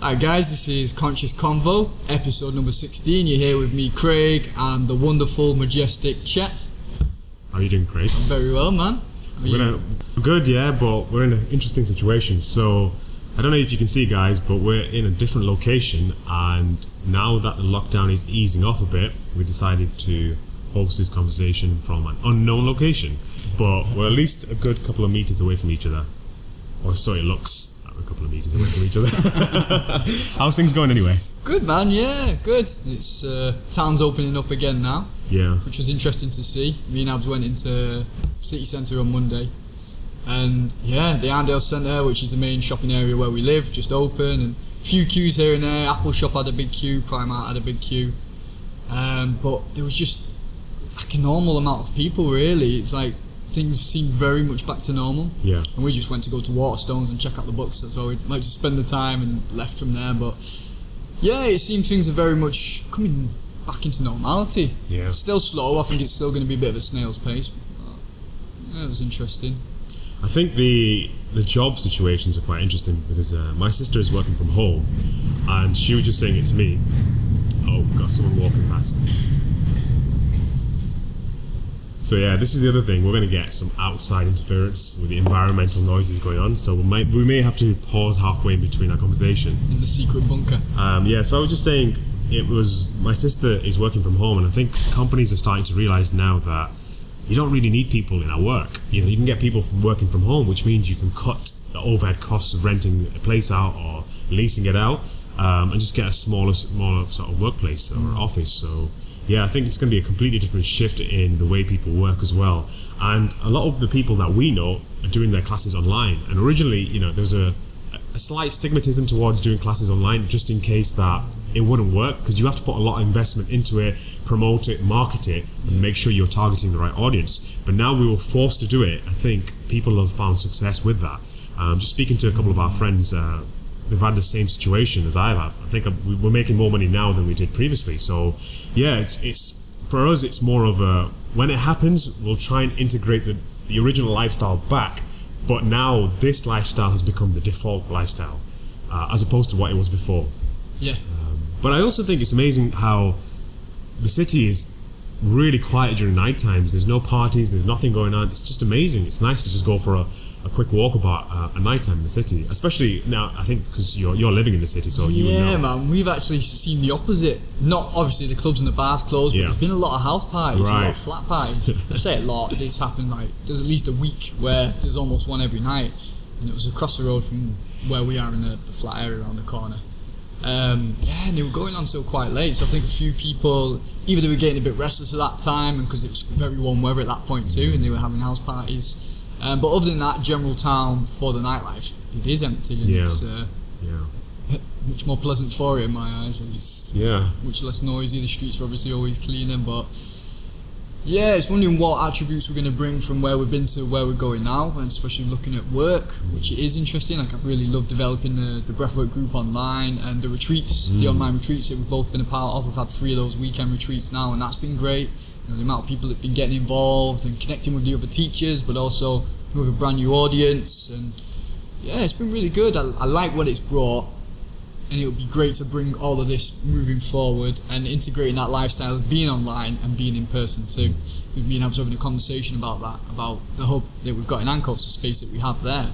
Alright guys, this is Conscious Convo, episode number 16. You're here with me, Craig, and the wonderful, majestic Chet. How are you doing, Craig? I'm very well, man. We're good, yeah, but we're in an interesting situation. So, I don't know if you can see, guys, but we're in a different location, and now that the lockdown is easing off a bit, we decided to host this conversation from an unknown location. But we're at least a good couple of meters away from each other. Or, so it looks. A couple of meters away from each other. How's things going anyway? Good, man. Yeah, good. It's town's opening up again now. Yeah, which was interesting to see. Me and Abs went into city centre on Monday, and yeah, the Arndale Centre, which is the main shopping area where we live, just open, and a few queues here and there. Apple shop had a big queue, Primark had a big queue, but there was just like a normal amount of people. Really, it's like things seem very much back to normal. Yeah. And we just went to go to Waterstones and check out the books. That's where we'd like to spend the time, and left from there. But yeah, it seems things are very much coming back into normality. Yeah. Still slow. I think it's still going to be a bit of a snail's pace. Yeah, it was interesting. I think the job situations are quite interesting because my sister is working from home, and she was just saying it to me. Oh, got someone walking past. So yeah, this is the other thing. We're going to get some outside interference with the environmental noises going on. So we may have to pause halfway in between our conversation. In the secret bunker. Yeah, so I was just saying, my sister is working from home, and I think companies are starting to realise now that you don't really need people in our work. You know, you can get people from working from home, which means you can cut the overhead costs of renting a place out or leasing it out, and just get a smaller sort of workplace or office. So. Yeah, I think it's going to be a completely different shift in the way people work as well. And a lot of the people that we know are doing their classes online. And originally, you know, there was a slight stigmatism towards doing classes online, just in case that it wouldn't work, because you have to put a lot of investment into it, promote it, market it, and make sure you're targeting the right audience. But now we were forced to do it. I think people have found success with that. Just speaking to a couple of our friends, they've had the same situation as I have. I think we're making more money now than we did previously. So yeah, it's for us, it's more of a, when it happens, we'll try and integrate the original lifestyle back. But now this lifestyle has become the default lifestyle, as opposed to what it was before. Yeah. But I also think it's amazing how the city is really quiet during night times. There's no parties, there's nothing going on. It's just amazing. It's nice to just go for a quick walk about at night time in the city, especially now. I think because you're living in the city, so you yeah, would know. Man, we've actually seen the opposite. Not obviously the clubs and the bars closed, but there's been a lot of house parties, right. A lot of flat parties. I say a lot. This happened like there's at least a week where there's almost one every night, and it was across the road from where we are in the flat area around the corner. Yeah, and they were going on till quite late. So I think a few people, either they were getting a bit restless at that time, and because it was very warm weather at that point too, and they were having house parties. But other than that, general town for the nightlife, it is empty, and it's much more pleasant for it in my eyes, and it's much less noisy. The streets are obviously always cleaner, but yeah, it's wondering what attributes we're going to bring from where we've been to where we're going now, and especially looking at work, which it is interesting. Like, I've really loved developing the breathwork group online, and the retreats, the online retreats that we've both been a part of. We've had 3 of those weekend retreats now, and that's been great. You know, the amount of people that have been getting involved and connecting with the other teachers, but also with a brand new audience, and yeah, it's been really good. I like what it's brought, and it would be great to bring all of this moving forward and integrating that lifestyle of being online and being in person too. We've been having a conversation about that, about the hub that we've got in Ancoats, the space that we have there,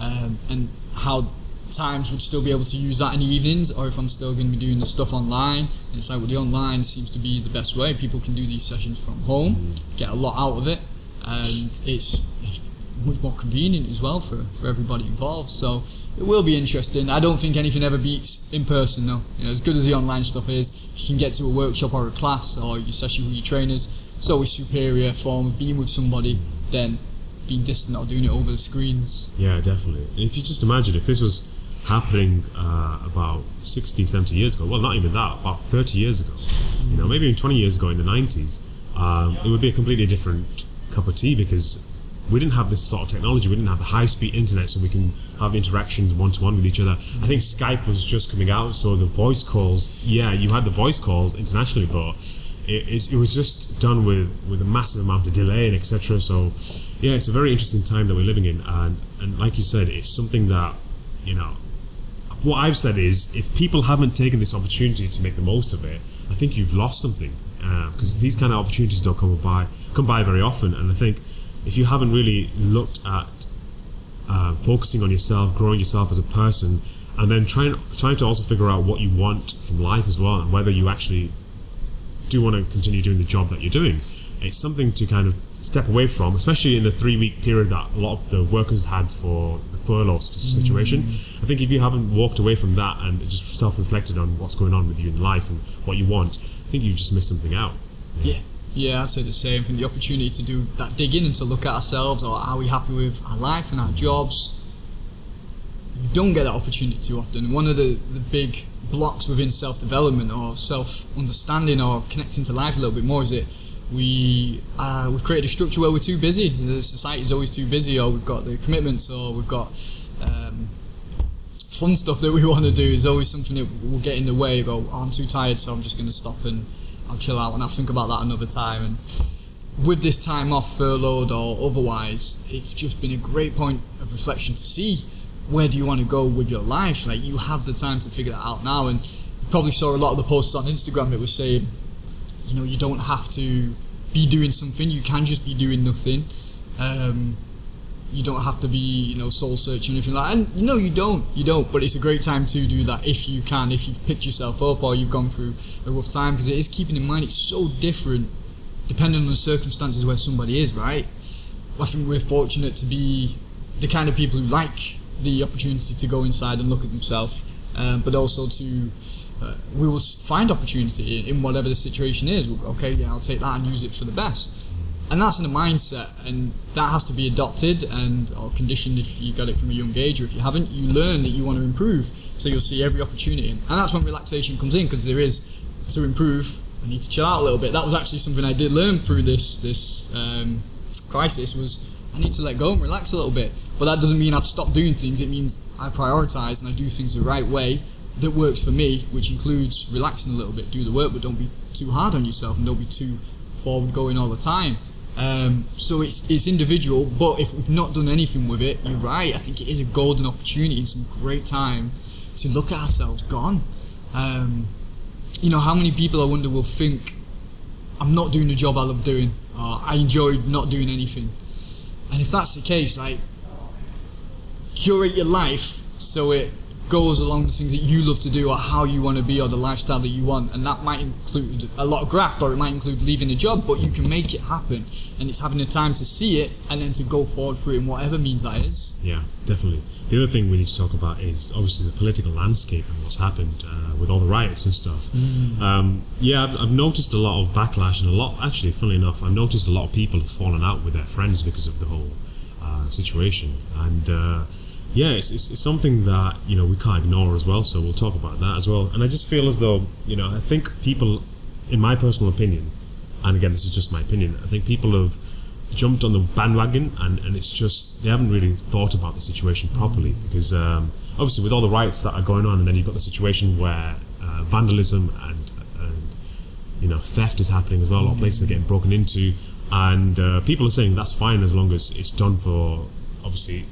and how times would still be able to use that in the evenings, or if I'm still going to be doing the stuff online. And it's like, well, the online seems to be the best way. People can do these sessions from home, get a lot out of it, and it's much more convenient as well for everybody involved. So it will be interesting. I don't think anything ever beats in person though. You know, as good as the online stuff is, if you can get to a workshop or a class or your session with your trainers, it's always superior form of being with somebody than being distant or doing it over the screens. Yeah, definitely. And if you just imagine, if this was happening about 60, 70 years ago, well, not even that, about 30 years ago, you know, maybe even 20 years ago in the 90s, it would be a completely different cup of tea, because we didn't have this sort of technology. We didn't have the high-speed internet, so we can have interactions one-to-one with each other. I think Skype was just coming out, so the voice calls, yeah, you had the voice calls internationally, but it was just done with a massive amount of delay and etc. So yeah, it's a very interesting time that we're living in, and like you said, it's something that, you know, what I've said is, if people haven't taken this opportunity to make the most of it, I think you've lost something, because these kind of opportunities don't come by very often. And I think if you haven't really looked at focusing on yourself, growing yourself as a person, and then trying to also figure out what you want from life as well, and whether you actually do want to continue doing the job that you're doing, it's something to kind of step away from, especially in the 3-week period that a lot of the workers had for the furlough situation. I think if you haven't walked away from that and just self-reflected on what's going on with you in life and what you want, I think you've just missed something out. Yeah, I'd say the same thing. The opportunity to do that digging and to look at ourselves, or are we happy with our life and our jobs? You don't get that opportunity too often. One of the big blocks within self-development or self-understanding or connecting to life a little bit more is that we've created a structure where we're too busy. The society's always too busy, or we've got the commitments, or we've got fun stuff that we want to do. Is always something that will get in the way. But I'm too tired, so I'm just going to stop and I'll chill out and I'll think about that another time. And with this time off, furloughed or otherwise, it's just been a great point of reflection to see where do you want to go with your life. Like, you have the time to figure that out now. And you probably saw a lot of the posts on Instagram that were saying, you know, you don't have to be doing something, you can just be doing nothing. You don't have to be, you know, soul searching or anything like that. And no, you don't, but it's a great time to do that if you can, if you've picked yourself up or you've gone through a rough time, because it is keeping in mind it's so different depending on the circumstances where somebody is, right? I think we're fortunate to be the kind of people who like the opportunity to go inside and look at themselves, but also to we will find opportunity in whatever the situation is. Okay, yeah, I'll take that and use it for the best. And that's in the mindset, and that has to be adopted and or conditioned if you got it from a young age, or if you haven't, you learn that you want to improve. So you'll see every opportunity. And that's when relaxation comes in, because there is to improve. I need to chill out a little bit. That was actually something I did learn through this crisis, was I need to let go and relax a little bit. But that doesn't mean I've stopped doing things. It means I prioritize and I do things the right way that works for me, which includes relaxing a little bit, do the work, but don't be too hard on yourself and don't be too forward going all the time. So it's individual, but if we've not done anything with it, you're right, I think it is a golden opportunity and some great time to look at ourselves gone. You know, how many people I wonder will think, I'm not doing the job I love doing, or I enjoyed not doing anything. And if that's the case, like, curate your life so it goes along the things that you love to do, or how you want to be, or the lifestyle that you want. And that might include a lot of graft, or it might include leaving a job, but you can make it happen. And it's having the time to see it and then to go forward through it in whatever means that is. Yeah, definitely. The other thing we need to talk about is obviously the political landscape and what's happened with all the riots and stuff. I've noticed a lot of backlash, and I've noticed a lot of people have fallen out with their friends because of the whole situation. And it's something that, you know, we can't ignore as well, so we'll talk about that as well. And I just feel as though, you know, I think people, in my personal opinion, and again, this is just my opinion, I think people have jumped on the bandwagon and it's just, they haven't really thought about the situation properly, because obviously with all the riots that are going on, and then you've got the situation where vandalism and you know, theft is happening as well, a lot of places are getting broken into, and people are saying that's fine as long as it's done for, obviously,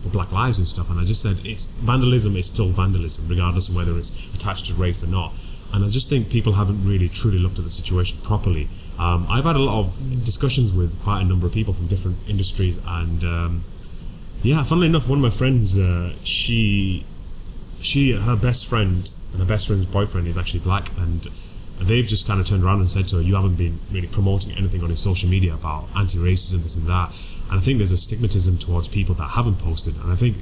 for black lives and stuff. And I just said, vandalism is still vandalism regardless of whether it's attached to race or not. And I just think people haven't really truly looked at the situation properly. I've had a lot of discussions with quite a number of people from different industries, and funnily enough, one of my friends, her best friend and her best friend's boyfriend is actually black, and they've just kind of turned around and said to her, you haven't been really promoting anything on your social media about anti-racism, this and that. And I think there's a stigmatism towards people that haven't posted. And I think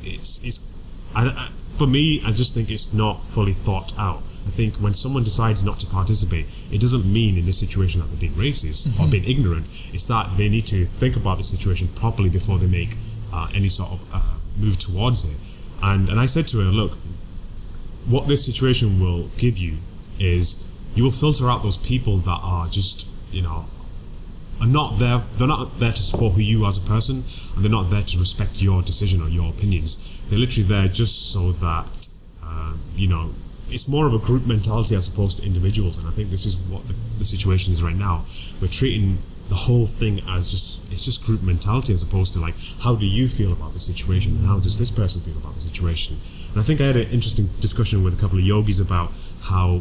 for me, I just think it's not fully thought out. I think when someone decides not to participate, it doesn't mean in this situation that they're being racist or being ignorant. It's that they need to think about the situation properly before they make any sort of move towards it. And I said to her, look, what this situation will give you is you will filter out those people that are just, you know, are not there. They're not there to support who you are as a person, and they're not there to respect your decision or your opinions. They're literally there just so that, you know, it's more of a group mentality as opposed to individuals. And I think this is what the situation is right now. We're treating the whole thing as just group mentality, as opposed to, like, how do you feel about the situation and how does this person feel about the situation? And I think I had an interesting discussion with a couple of yogis about how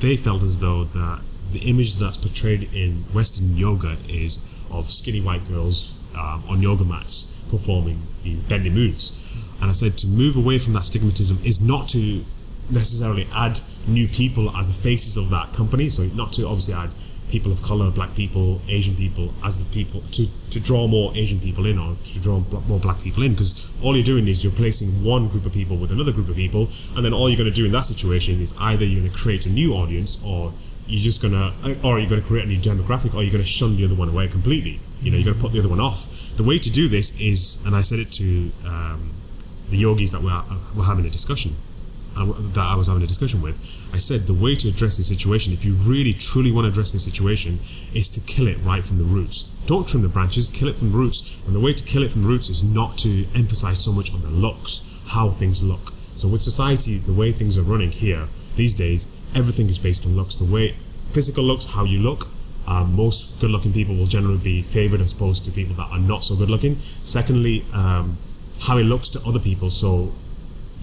they felt as though that the image that's portrayed in Western yoga is of skinny white girls on yoga mats performing these bending moves. And I said to move away from that stigmatism is not to necessarily add new people as the faces of that company, so not to obviously add people of color, black people, Asian people as the people, to draw more Asian people in or to draw more black people in, because all you're doing is you're placing one group of people with another group of people, and then all you're going to do in that situation is either you're going to create a new audience or you're going to create a new demographic, or you're going to shun the other one away completely. You know, you're going to put the other one off. The way to do this is, and I said it to the yogis that were having a discussion, that I was having a discussion with, I said the way to address this situation, if you really truly want to address this situation, is to kill it right from the roots. Don't trim the branches, kill it from the roots. And the way to kill it from the roots is not to emphasize so much on the looks, how things look. So with society, the way things are running here these days, everything is based on looks. The way physical looks, how you look. Most good-looking people will generally be favored as opposed to people that are not so good-looking. Secondly, how it looks to other people. So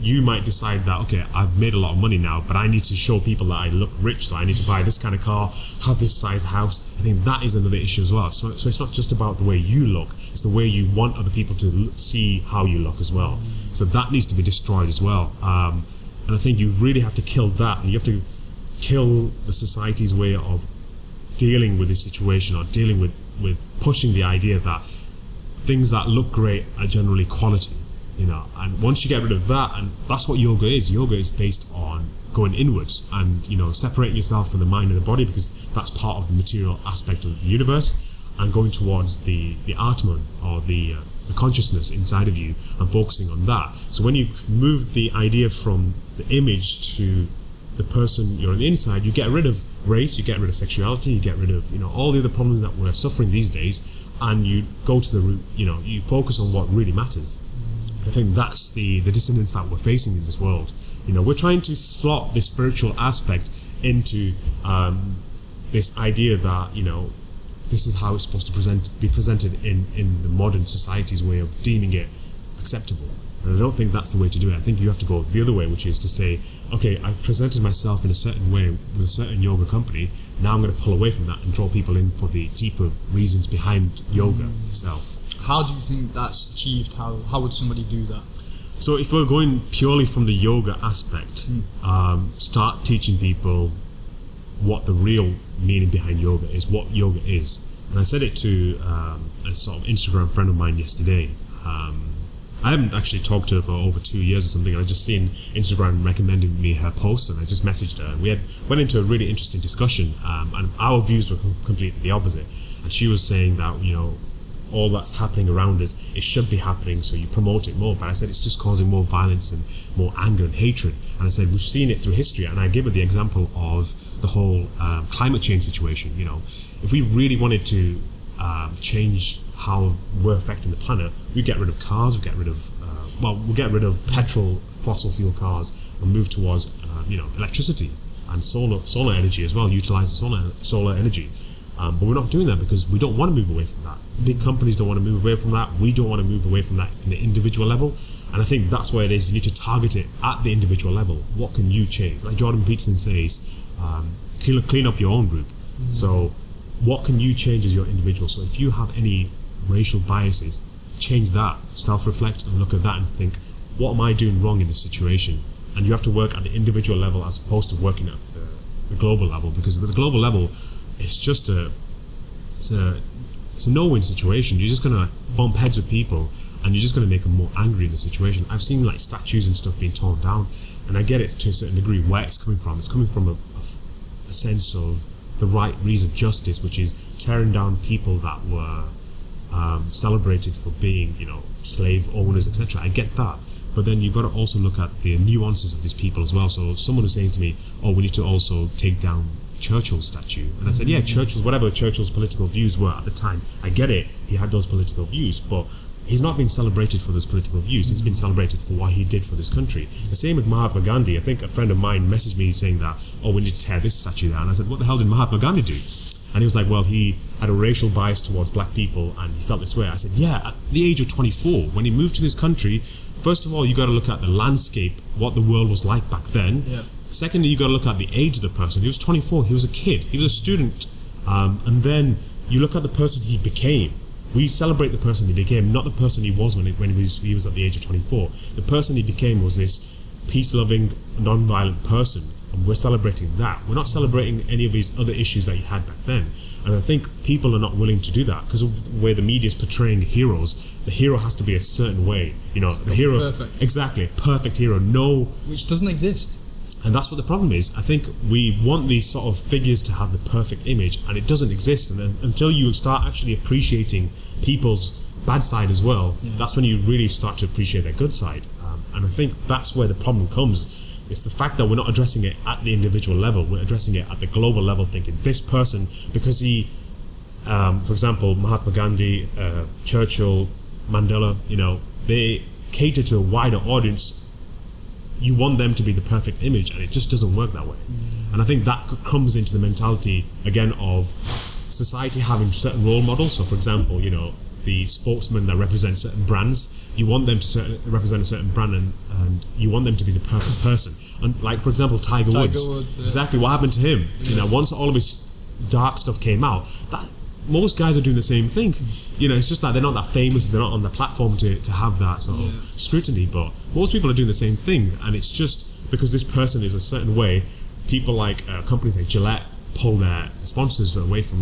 you might decide that, okay, I've made a lot of money now, but I need to show people that I look rich, so I need to buy this kind of car, have this size house. I think that is another issue as well. So it's not just about the way you look, it's the way you want other people to see how you look as well. So that needs to be destroyed as well. And I think you really have to kill that, and you have to kill the society's way of dealing with this situation, or dealing with pushing the idea that things that look great are generally quality. You know, and once you get rid of that, and that's what yoga is based on going inwards and, you know, separating yourself from the mind and the body, because that's part of the material aspect of the universe, and going towards the Atman, or the consciousness inside of you, and focusing on that. So when you move the idea from the image to the person you're on the inside, you get rid of race, you get rid of sexuality, you get rid of, you know, all the other problems that we're suffering these days, and you go to the root, you know, you focus on what really matters. I think that's the dissonance that we're facing in this world. You know, we're trying to slot this spiritual aspect into this idea that, you know, this is how it's supposed to be presented in the modern society's way of deeming it acceptable. And I don't think that's the way to do it. I think you have to go the other way, which is to say, okay, I've presented myself in a certain way with a certain yoga company, now I'm going to pull away from that and draw people in for the deeper reasons behind yoga itself. How do you think that's achieved? How would somebody do that? So if we're going purely from the yoga aspect, start teaching people what the real meaning behind yoga is, what yoga is. And I said it to a sort of Instagram friend of mine yesterday. I haven't actually talked to her for over 2 years or something. I just seen Instagram recommending me her posts, and I just messaged her. And we went into a really interesting discussion, and our views were completely the opposite. And she was saying that, you know, all that's happening around us, it should be happening, so you promote it more. But I said it's just causing more violence and more anger and hatred. And I said we've seen it through history, and I gave her the example of the whole climate change situation. You know, if we really wanted to change how we're affecting the planet, we get rid of cars, we get rid of we'll get rid of petrol, fossil fuel cars, and move towards electricity and solar energy as well. Utilize the solar energy. But we're not doing that because we don't want to move away from that. Big companies don't want to move away from that. We don't want to move away from that from the individual level. And I think that's where it is. You need to target it at the individual level. What can you change? Like Jordan Peterson says, clean up your own group. Mm-hmm. So what can you change as your individual? So if you have any racial biases, change that. Self-reflect and look at that and think, what am I doing wrong in this situation? And you have to work at the individual level as opposed to working at the global level, because at the global level, it's just it's a no-win situation. You're just going to bump heads with people, and you're just going to make them more angry in the situation. I've seen like statues and stuff being torn down, and I get it to a certain degree where it's coming from. It's coming from a sense of the right reason, justice, which is tearing down people that were celebrated for being, you know, slave owners, etc. I get that. But then you've got to also look at the nuances of these people as well. So someone is saying to me, oh, we need to also take down Churchill's statue. And I said, yeah, Churchill's, whatever Churchill's political views were at the time, I get it, he had those political views, but he's not been celebrated for those political views. He's been celebrated for what he did for this country. The same with Mahatma Gandhi. I think a friend of mine messaged me saying that, oh, we need to tear this statue down. And I said, what the hell did Mahatma Gandhi do? And he was like, well, he had a racial bias towards black people and he felt this way. I said, yeah, at the age of 24, when he moved to this country, First of all, you got to look at the landscape, what the world was like back then. Yeah. Secondly, you got to look at the age of the person. He was 24. He was a kid. He was a student. And then you look at the person he became. We celebrate the person he became, not the person he was when he was at the age of 24. The person he became was this peace-loving, non-violent person. And we're celebrating that. We're not celebrating any of these other issues that he had back then. And I think people are not willing to do that because of the way the media is portraying heroes. The hero has to be a certain way. You know, the hero... Perfect. Exactly. A perfect hero. No... Which doesn't exist. And that's what the problem is. I think we want these sort of figures to have the perfect image, and it doesn't exist. And then until you start actually appreciating people's bad side as well, that's when you really start to appreciate their good side. And I think that's where the problem comes. It's the fact that we're not addressing it at the individual level. We're addressing it at the global level, thinking this person, because he, for example, Mahatma Gandhi, Churchill, Mandela, you know, they cater to a wider audience. You want them to be the perfect image, and it just doesn't work that way. And I think that comes into the mentality, again, of society having certain role models. So, for example, you know, the sportsmen that represent certain brands, you want them to represent a certain brand, and you want them to be the perfect person. And, like, for example, Tiger Woods. Yeah. Exactly, what happened to him? Yeah. You know, once all of his dark stuff came out, that... most guys are doing the same thing. You know, it's just that they're not that famous, they're not on the platform to have that sort of scrutiny, but most people are doing the same thing, and it's just because this person is a certain way, people like companies like Gillette pull their sponsors away from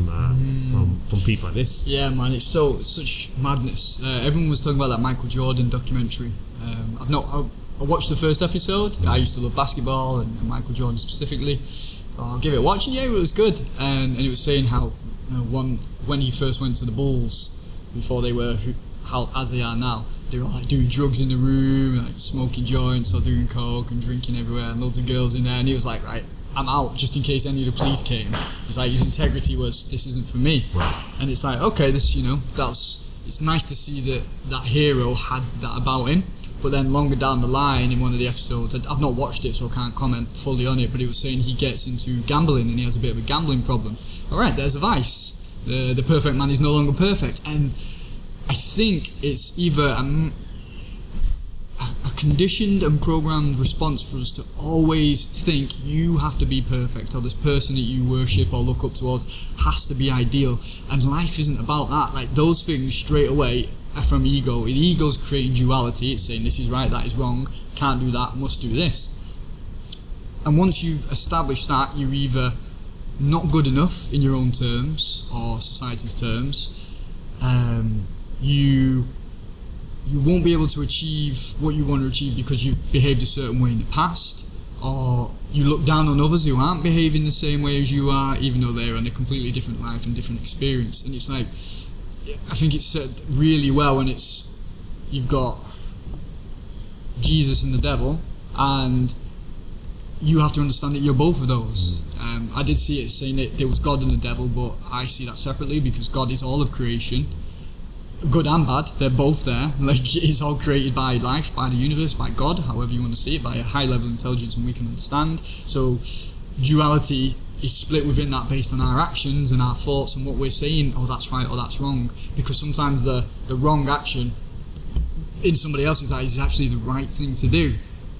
people like this. Yeah, man, it's such madness. Everyone was talking about that Michael Jordan documentary. I watched the first episode. I used to love basketball and Michael Jordan specifically. I'll give it a watch, and yeah, it was good. And it was saying how when he first went to the Bulls, before they were as they are now, they were like doing drugs in the room, like smoking joints or doing coke and drinking everywhere, and loads of girls in there. And he was like, right, I'm out, just in case any of the police came. It's like his integrity was, this isn't for me. And it's like, okay, this, you know, it's nice to see that hero had that about him. But then longer down the line, in one of the episodes, I've not watched it, so I can't comment fully on it, but it was saying he gets into gambling and he has a bit of a gambling problem. All right, there's a vice. The perfect man is no longer perfect. And I think it's either a conditioned and programmed response for us to always think you have to be perfect, or this person that you worship or look up towards has to be ideal. And life isn't about that. Like, those things straight away are from ego. And ego's creating duality. It's saying this is right, that is wrong, can't do that, must do this. And once you've established that, you're either not good enough in your own terms or society's terms, you won't be able to achieve what you want to achieve because you've behaved a certain way in the past, or you look down on others who aren't behaving the same way as you are, even though they're in a completely different life and different experience. And it's like, I think it's said really well when you've got Jesus and the devil, and you have to understand that you're both of those. I did see it saying that there was God and the devil, but I see that separately because God is all of creation, good and bad. They're both there. Like, it's all created by life, by the universe, by God, however you want to see it, by a high level of intelligence and we can understand. So duality is split within that based on our actions and our thoughts and what we're saying, oh, that's right or that's wrong, because sometimes the wrong action in somebody else's eyes is actually the right thing to do.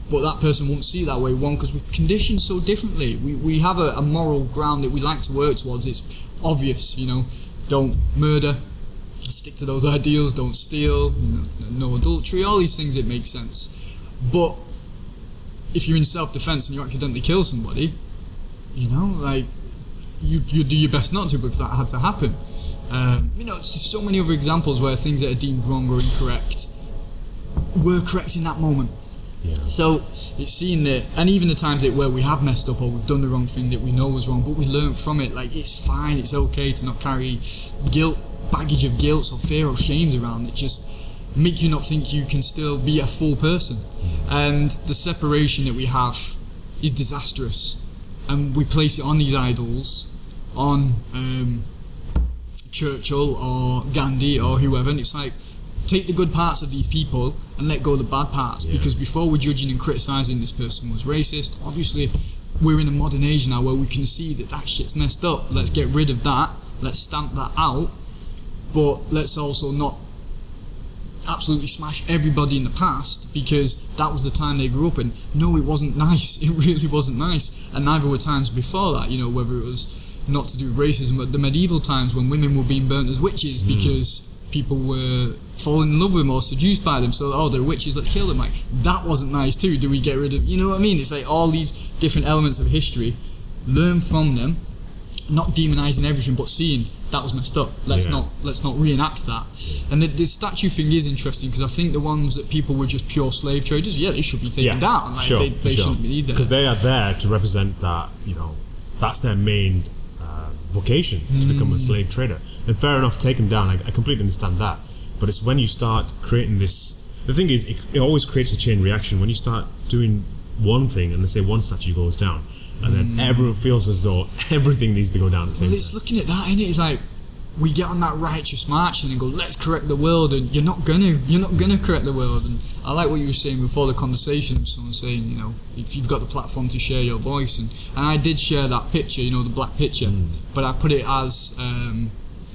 But that person won't see that way, one, because we're conditioned so differently. We have a moral ground that we like to work towards. It's obvious, you know, don't murder, stick to those ideals, don't steal, you know, no adultery, all these things, it makes sense. But if you're in self-defense and you accidentally kill somebody, you know, like, you do your best not to, but if that had to happen. You know, it's just so many other examples where things that are deemed wrong or incorrect were correct in that moment. Yeah. So it's seeing that, and even the times where we have messed up or we've done the wrong thing that we know was wrong, but we learn from it. Like, it's fine, it's okay to not carry baggage of guilt or fear or shames around that just make you not think you can still be a full person. And the separation that we have is disastrous, and we place it on these idols, on Churchill or Gandhi or whoever, and it's like, take the good parts of these people and let go of the bad parts, because before we're judging and criticising this person was racist. Obviously, we're in a modern age now where we can see that shit's messed up. Let's get rid of that. Let's stamp that out. But let's also not absolutely smash everybody in the past because that was the time they grew up in. No, it wasn't nice. It really wasn't nice. And neither were times before that, you know, whether it was not to do with racism, but the medieval times when women were being burnt as witches because people were falling in love with them or seduced by them. So, oh, they're witches, let's kill them. Like, that wasn't nice too. Do we get rid of, you know what I mean? It's like all these different elements of history. Learn from them, not demonizing everything, but seeing that was messed up. Let's not reenact that. Yeah. And the statue thing is interesting because I think the ones that people were just pure slave traders, yeah, they should be taken down. Like, they shouldn't be there because they are there to represent that. You know, that's their main vocation to become a slave trader. And fair enough, take them down. I completely understand that. But it's when you start creating this. The thing is, it always creates a chain reaction when you start doing one thing and they say one statue goes down. And then everyone feels as though everything needs to go down at the same time. It's looking at that, isn't it? It's like, we get on that righteous march and then go, let's correct the world, and you're not gonna correct the world. And I like what you were saying before the conversation, someone saying, you know, if you've got the platform to share your voice, and I did share that picture, you know, the black picture, but I put it as,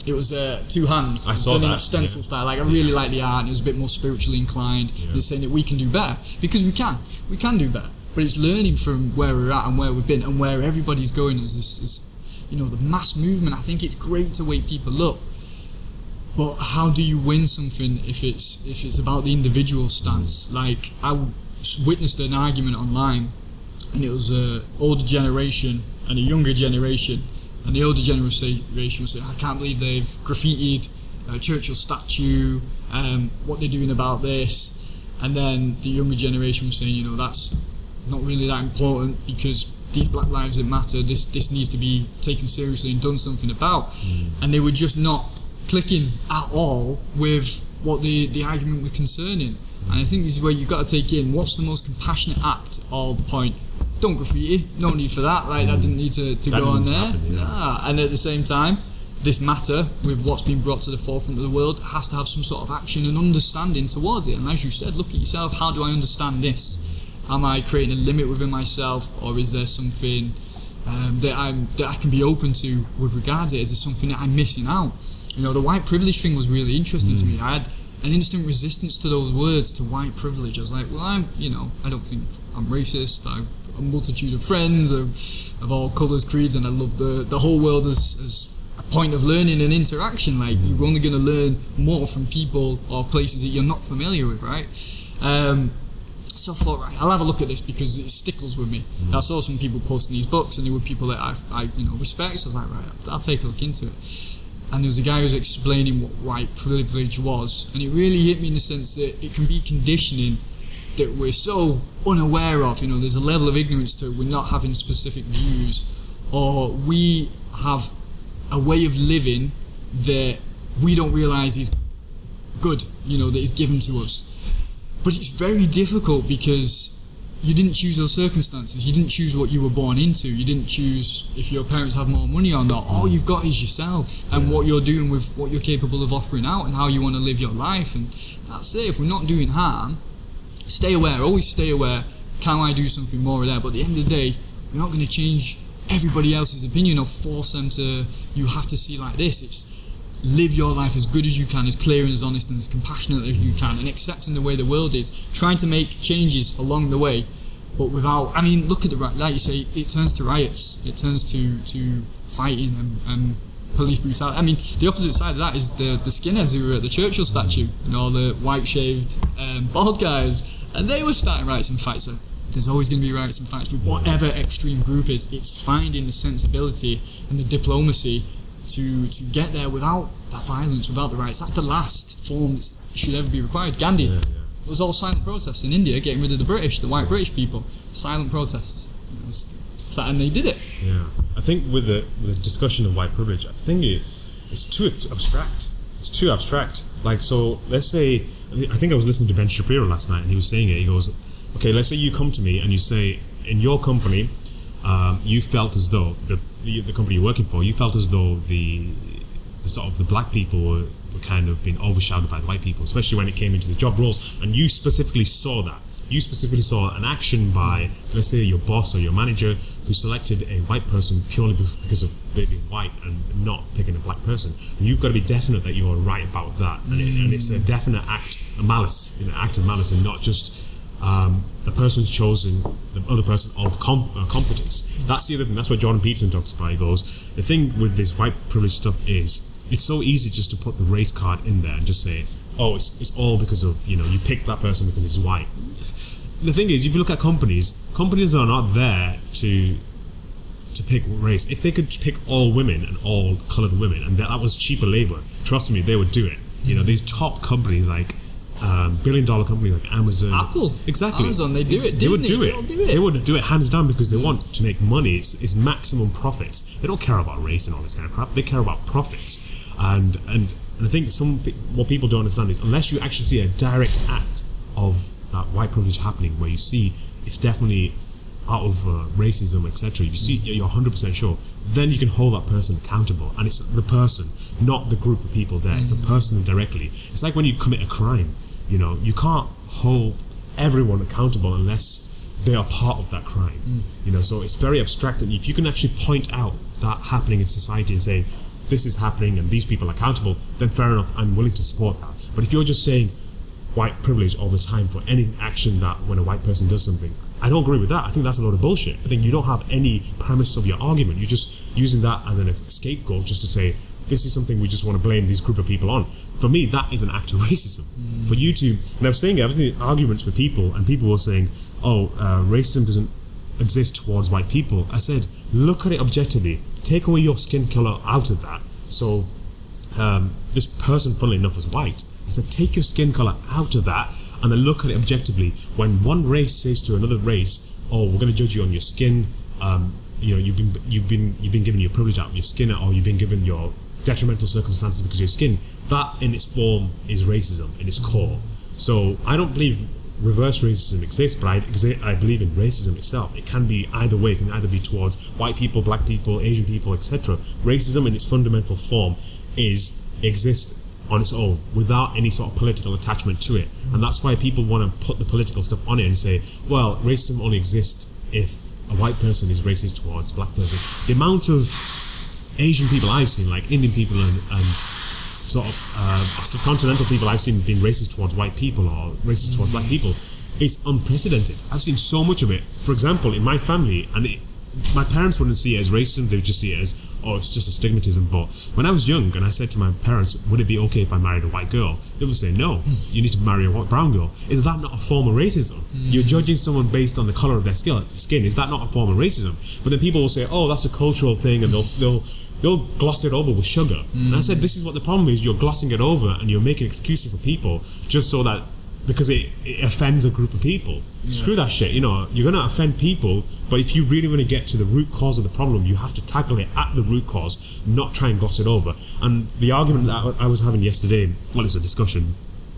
it was two hands, I saw done that in a stencil style. Like, I really like the art, and it was a bit more spiritually inclined. They're saying that we can do better, because we can do better. But it's learning from where we're at and where we've been and where everybody's going is this, you know, the mass movement. I think it's great to wake people up, but how do you win something if it's about the individual stance? Like, I witnessed an argument online, and it was an older generation and a younger generation, and the older generation would say, I can't believe they've graffitied a Churchill statue, what they're doing about this, and then the younger generation was saying, you know, that's not really that important because these black lives that matter, this needs to be taken seriously and done something about. And they were just not clicking at all with what the argument was concerning. And I think this is where you've got to take in what's the most compassionate act of the point. Don't graffiti, no need for that, like that didn't need to go on there. Happen, yeah. Nah. And at the same time, this matter, with what's been brought to the forefront of the world, has to have some sort of action and understanding towards it. And as you said, look at yourself, how do I understand this? Am I creating a limit within myself, or is there something that I can be open to with regards to it? Is there something that I'm missing out? You know, the white privilege thing was really interesting to me. I had an instant resistance to those words, to white privilege. I was like, well, I don't think I'm racist. I have a multitude of friends of all colours, creeds, and I love the whole world as a point of learning and interaction. Like, you're only going to learn more from people or places that you're not familiar with, right? So I thought, right, I'll have a look at this because it stickles with me. I saw some people posting these books, and there were people that I respect. So I was like, right, I'll take a look into it. And there was a guy who was explaining what white privilege was, and it really hit me in the sense that it can be conditioning that we're so unaware of. You know, there's a level of ignorance to we're not having specific views, or we have a way of living that we don't realise is good. You know, that is given to us. But it's very difficult because you didn't choose those circumstances. You didn't choose what you were born into. You didn't choose if your parents have more money or not. All you've got is yourself and what you're doing with what you're capable of offering out and how you want to live your life. And that's it. If we're not doing harm, stay aware. Always stay aware. Can I do something more there? But at the end of the day, we're not going to change everybody else's opinion or force them to, you have to see like this. It's live your life as good as you can, as clear and as honest and as compassionate as you can, and accepting the way the world is, trying to make changes along the way, but without, look at the right, like you say, it turns to riots, it turns to fighting and police brutality. The opposite side of that is the skinheads who were at the Churchill statue, and all the white shaved bald guys, and they were starting riots and fights. So there's always going to be riots and fights with whatever extreme group is. It's finding the sensibility and the diplomacy to get there without that violence, without the riots. That's the last form that should ever be required. Gandhi was all silent protests in India, getting rid of the British, the white British people. Silent protests. And they did it. Yeah. I think with the discussion of white privilege, I think it's too abstract. It's too abstract. Like, so let's say, I think I was listening to Ben Shapiro last night, and he was saying it. He goes, okay, let's say you come to me and you say, in your company, you felt as though the company you're working for, you felt as though the sort of the black people were kind of being overshadowed by the white people, especially when it came into the job roles, and you specifically saw that. You specifically saw an action by, let's say, your boss or your manager who selected a white person purely because of they being white and not picking a black person. And you've got to be definite that you're right about that, and it's a definite act malice, you know, act of malice, and not just the person's chosen the other person of competence. That's the other thing. That's what Jordan Peterson talks about. He goes, the thing with this white privilege stuff is it's so easy just to put the race card in there and just say, oh, it's all because of, you know, you picked that person because he's white. The thing is, if you look at companies are not there to pick race. If they could pick all women and all coloured women, and that was cheaper labour, trust me, they would do it. You know, these top companies like billion-dollar companies like Amazon, Apple, exactly. Amazon, they do it. Disney, they would do it. They would do it hands down because they want to make money. It's maximum profits. They don't care about race and all this kind of crap. They care about profits. And I think what people don't understand is unless you actually see a direct act of that white privilege happening, where you see it's definitely out of racism, etc. If you see, you're 100% sure, then you can hold that person accountable. And it's the person, not the group of people there. It's the person directly. It's like when you commit a crime. You know, you can't hold everyone accountable unless they are part of that crime. You know, so it's very abstract. And if you can actually point out that happening in society and say, this is happening and these people are accountable, then fair enough, I'm willing to support that. But if you're just saying white privilege all the time for any action that when a white person does something, I don't agree with that. I think that's a load of bullshit. I think you don't have any premise of your argument. You're just using that as an scapegoat just to say, this is something we just want to blame these group of people on. For me, that is an act of racism. For you to, and I was seeing arguments with people, and people were saying, racism doesn't exist towards white people. I said, look at it objectively. Take away your skin color out of that. So this person, funnily enough, was white. I said, take your skin color out of that and then look at it objectively. When one race says to another race, oh, we're going to judge you on your skin, you know, you've been given your privilege out of your skin, or you've been given your detrimental circumstances because of your skin, that in its form is racism in its core. So I don't believe reverse racism exists, but I believe in racism itself. It can be either way. It can either be towards white people, black people, Asian people, etc. Racism in its fundamental form exists on its own without any sort of political attachment to it. And that's why people want to put the political stuff on it and say, well, racism only exists if a white person is racist towards a black person. The amount of Asian people I've seen, like Indian people and sort of subcontinental people I've seen being racist towards white people or racist towards black people is unprecedented. I've seen so much of it. For example, in my family, and my parents wouldn't see it as racism, they would just see it as, oh, it's just a stigmatism. But when I was young and I said to my parents, would it be okay if I married a white girl? They would say, no, you need to marry a white brown girl. Is that not a form of racism? You're judging someone based on the colour of their skin. Is that not a form of racism? But then people will say, oh, that's a cultural thing, and they'll gloss it over with sugar. And I said, this is what the problem is. You're glossing it over and you're making excuses for people just so that, because it offends a group of people. Yeah. Screw that shit, you know, you're going to offend people, but if you really want to get to the root cause of the problem, you have to tackle it at the root cause, not try and gloss it over. And the argument that I was having yesterday, well, it's a discussion,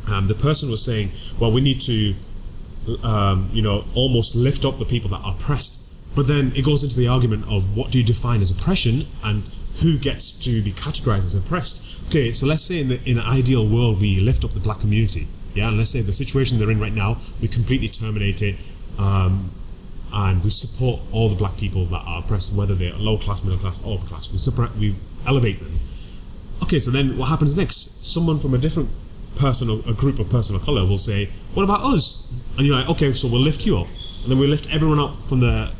the person was saying, well, we need to, you know, almost lift up the people that are oppressed. But then it goes into the argument of what do you define as oppression and who gets to be categorized as oppressed. Okay, so let's say in an ideal world, we lift up the black community. Yeah, and let's say the situation they're in right now, we completely terminate it, and we support all the black people that are oppressed, whether they're low class, middle class, or upper class. We elevate them. Okay, so then what happens next? Someone from a different person or a group of person of colour will say, what about us? And you're like, okay, so we'll lift you up. And then we lift everyone up from the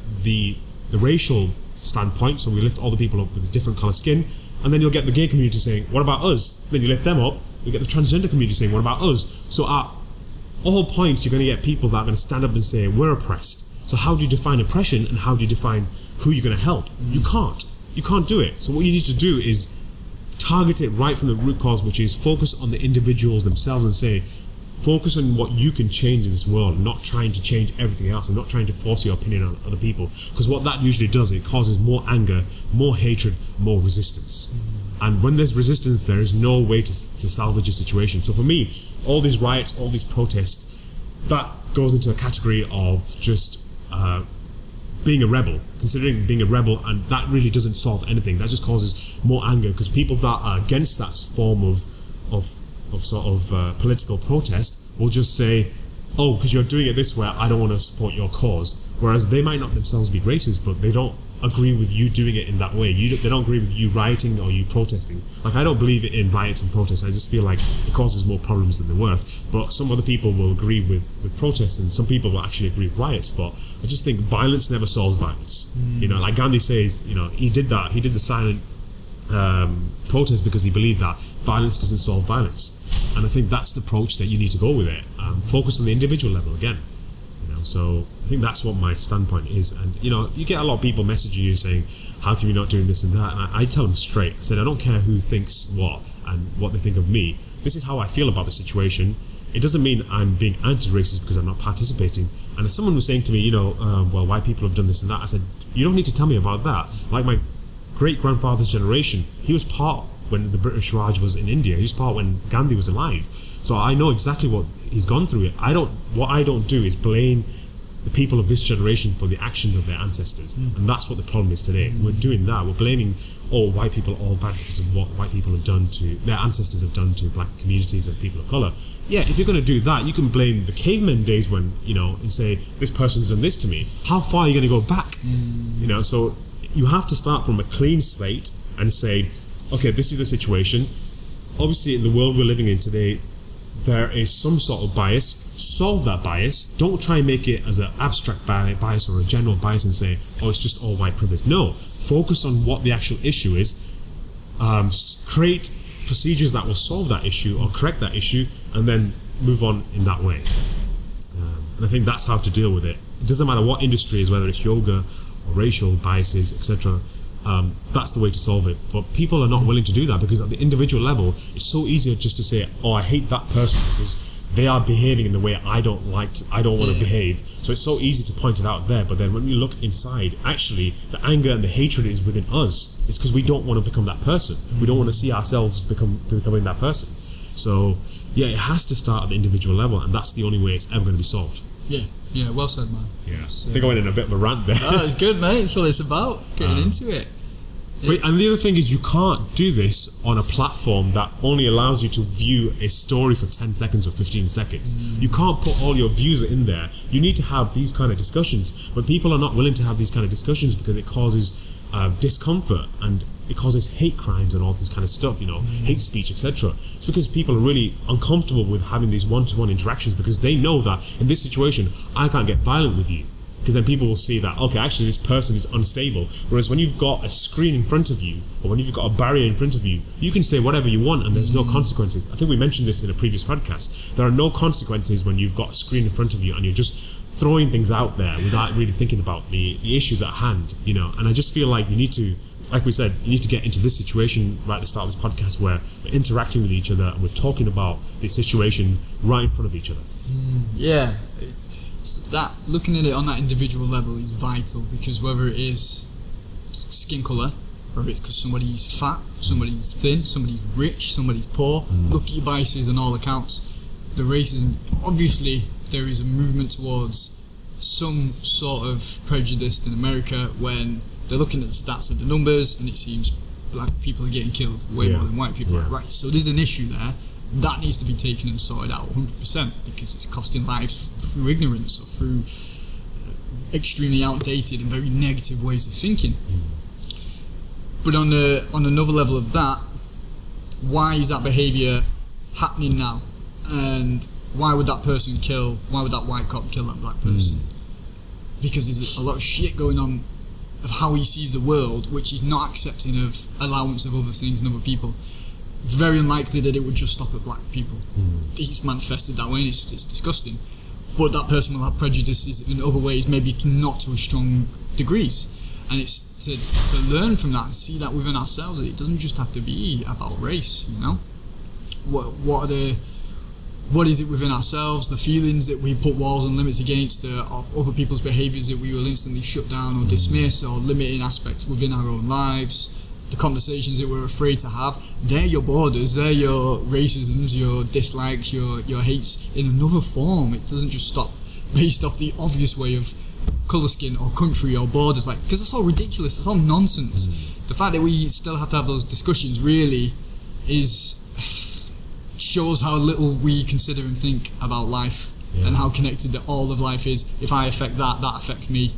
racial standpoint, so we lift all the people up with a different colour skin, and then you'll get the gay community saying, what about us? Then you lift them up. You get the transgender community saying, what about us? So at all points, you're going to get people that are going to stand up and say, we're oppressed. So how do you define oppression and how do you define who you're going to help? You can't. You can't do it. So what you need to do is target it right from the root cause, which is focus on the individuals themselves and say, focus on what you can change in this world, not trying to change everything else and not trying to force your opinion on other people. Because what that usually does, it causes more anger, more hatred, more resistance. And when there's resistance, there is no way to salvage a situation. So for me, all these riots, all these protests, that goes into a category of just being a rebel, considering being a rebel, and that really doesn't solve anything. That just causes more anger, because people that are against that form of sort of political protest will just say, oh, because you're doing it this way, I don't want to support your cause. Whereas they might not themselves be racist, but they don't agree with you doing it in that way. They don't agree with you rioting or you protesting. Like, I don't believe in riots and protests. I just feel like it causes more problems than they're worth. But some other people will agree with protests, and some people will actually agree with riots. But I just think violence never solves violence. Mm. You know, like Gandhi says, you know, he did that. He did the silent protest because he believed that violence doesn't solve violence. And I think that's the approach that you need to go with it. Focus on the individual level again. So I think that's what my standpoint is. And you know, you get a lot of people messaging you saying, how come you're not doing this and that? And I tell them straight. I said, I don't care who thinks what and what they think of me. This is how I feel about the situation. It doesn't mean I'm being anti-racist because I'm not participating. And if someone was saying to me, you know, well, white people have done this and that, I said, you don't need to tell me about that. Like my great-grandfather's generation, he was part when the British Raj was in India. He was part when Gandhi was alive. So I know exactly what he's gone through. What I don't do is blame the people of this generation for the actions of their ancestors. Mm. And that's what the problem is today. We're doing that. We're blaming all white people all bad because of what white people have done to, their ancestors have done to black communities and people of colour. Yeah, if you're going to do that, you can blame the cavemen days when, you know, and say, this person's done this to me. How far are you going to go back? Mm. You know, so you have to start from a clean slate and say, okay, this is the situation. Obviously, in the world we're living in today, there is some sort of bias. Solve that bias. Don't try and make it as an abstract bias or a general bias and say, oh, it's just all white privilege. No, focus on what the actual issue is. Create procedures that will solve that issue or correct that issue, and then move on in that way. And I think that's how to deal with it. It doesn't matter what industry it is, whether it's yoga or racial biases, etc. That's the way to solve it. But people are not willing to do that because at the individual level, it's so easier just to say, oh, I hate that person because they are behaving in the way I don't want to behave. So it's so easy to point it out there. But then when we look inside, actually, the anger and the hatred is within us. It's because we don't want to become that person. We don't want to see ourselves becoming that person. So, yeah, it has to start at the individual level, and that's the only way it's ever going to be solved. Yeah. Yeah, well said, man. Yeah, so, I think I went in a bit of a rant there. Oh, it's good, mate. That's what it's about, getting into it. And the other thing is, you can't do this on a platform that only allows you to view a story for 10 seconds or 15 seconds. Mm. You can't put all your views in there. You need to have these kind of discussions, but people are not willing to have these kind of discussions because it causes discomfort and it causes hate crimes and all this kind of stuff, you know, hate speech, etc. It's because people are really uncomfortable with having these one-to-one interactions because they know that in this situation, I can't get violent with you. Because then people will see that, okay, actually this person is unstable. Whereas when you've got a screen in front of you, or when you've got a barrier in front of you can say whatever you want and there's no consequences. I think we mentioned this in a previous podcast. There are no consequences when you've got a screen in front of you and you're just throwing things out there without really thinking about the issues at hand, you know. And I just feel like you need to, like we said, you need to get into this situation right at the start of this podcast where we're interacting with each other and we're talking about the situation right in front of each other. Yeah. So that looking at it on that individual level is vital, because whether it is skin colour, whether it's because somebody's fat, somebody's thin, somebody's rich, somebody's poor, look at your biases on all accounts. The racism, obviously there is a movement towards some sort of prejudice in America when they're looking at the stats and the numbers and it seems black people are getting killed way more than white people. Right, so there's an issue there. That needs to be taken and sorted out 100% because it's costing lives through ignorance or through extremely outdated and very negative ways of thinking. But on another level of that, why is that behaviour happening now? And why would that white cop kill that black person? Because there's a lot of shit going on of how he sees the world, which is not accepting of allowance of other things and other people. Very unlikely that it would just stop at black people. It's manifested that way and it's disgusting. But that person will have prejudices in other ways, maybe not to a strong degrees. And it's to learn from that and see that within ourselves. It doesn't just have to be about race, you know? What is it within ourselves, the feelings that we put walls and limits against, other people's behaviours that we will instantly shut down or dismiss, or limiting aspects within our own lives. The conversations that we're afraid to have, they're your borders, they're your racisms, your dislikes, your hates in another form. It doesn't just stop based off the obvious way of colour, skin or country or borders, like, because it's all ridiculous, it's all nonsense. The fact that we still have to have those discussions really shows how little we consider and think about life yeah. and how connected that all of life is. If I affect that, that affects me.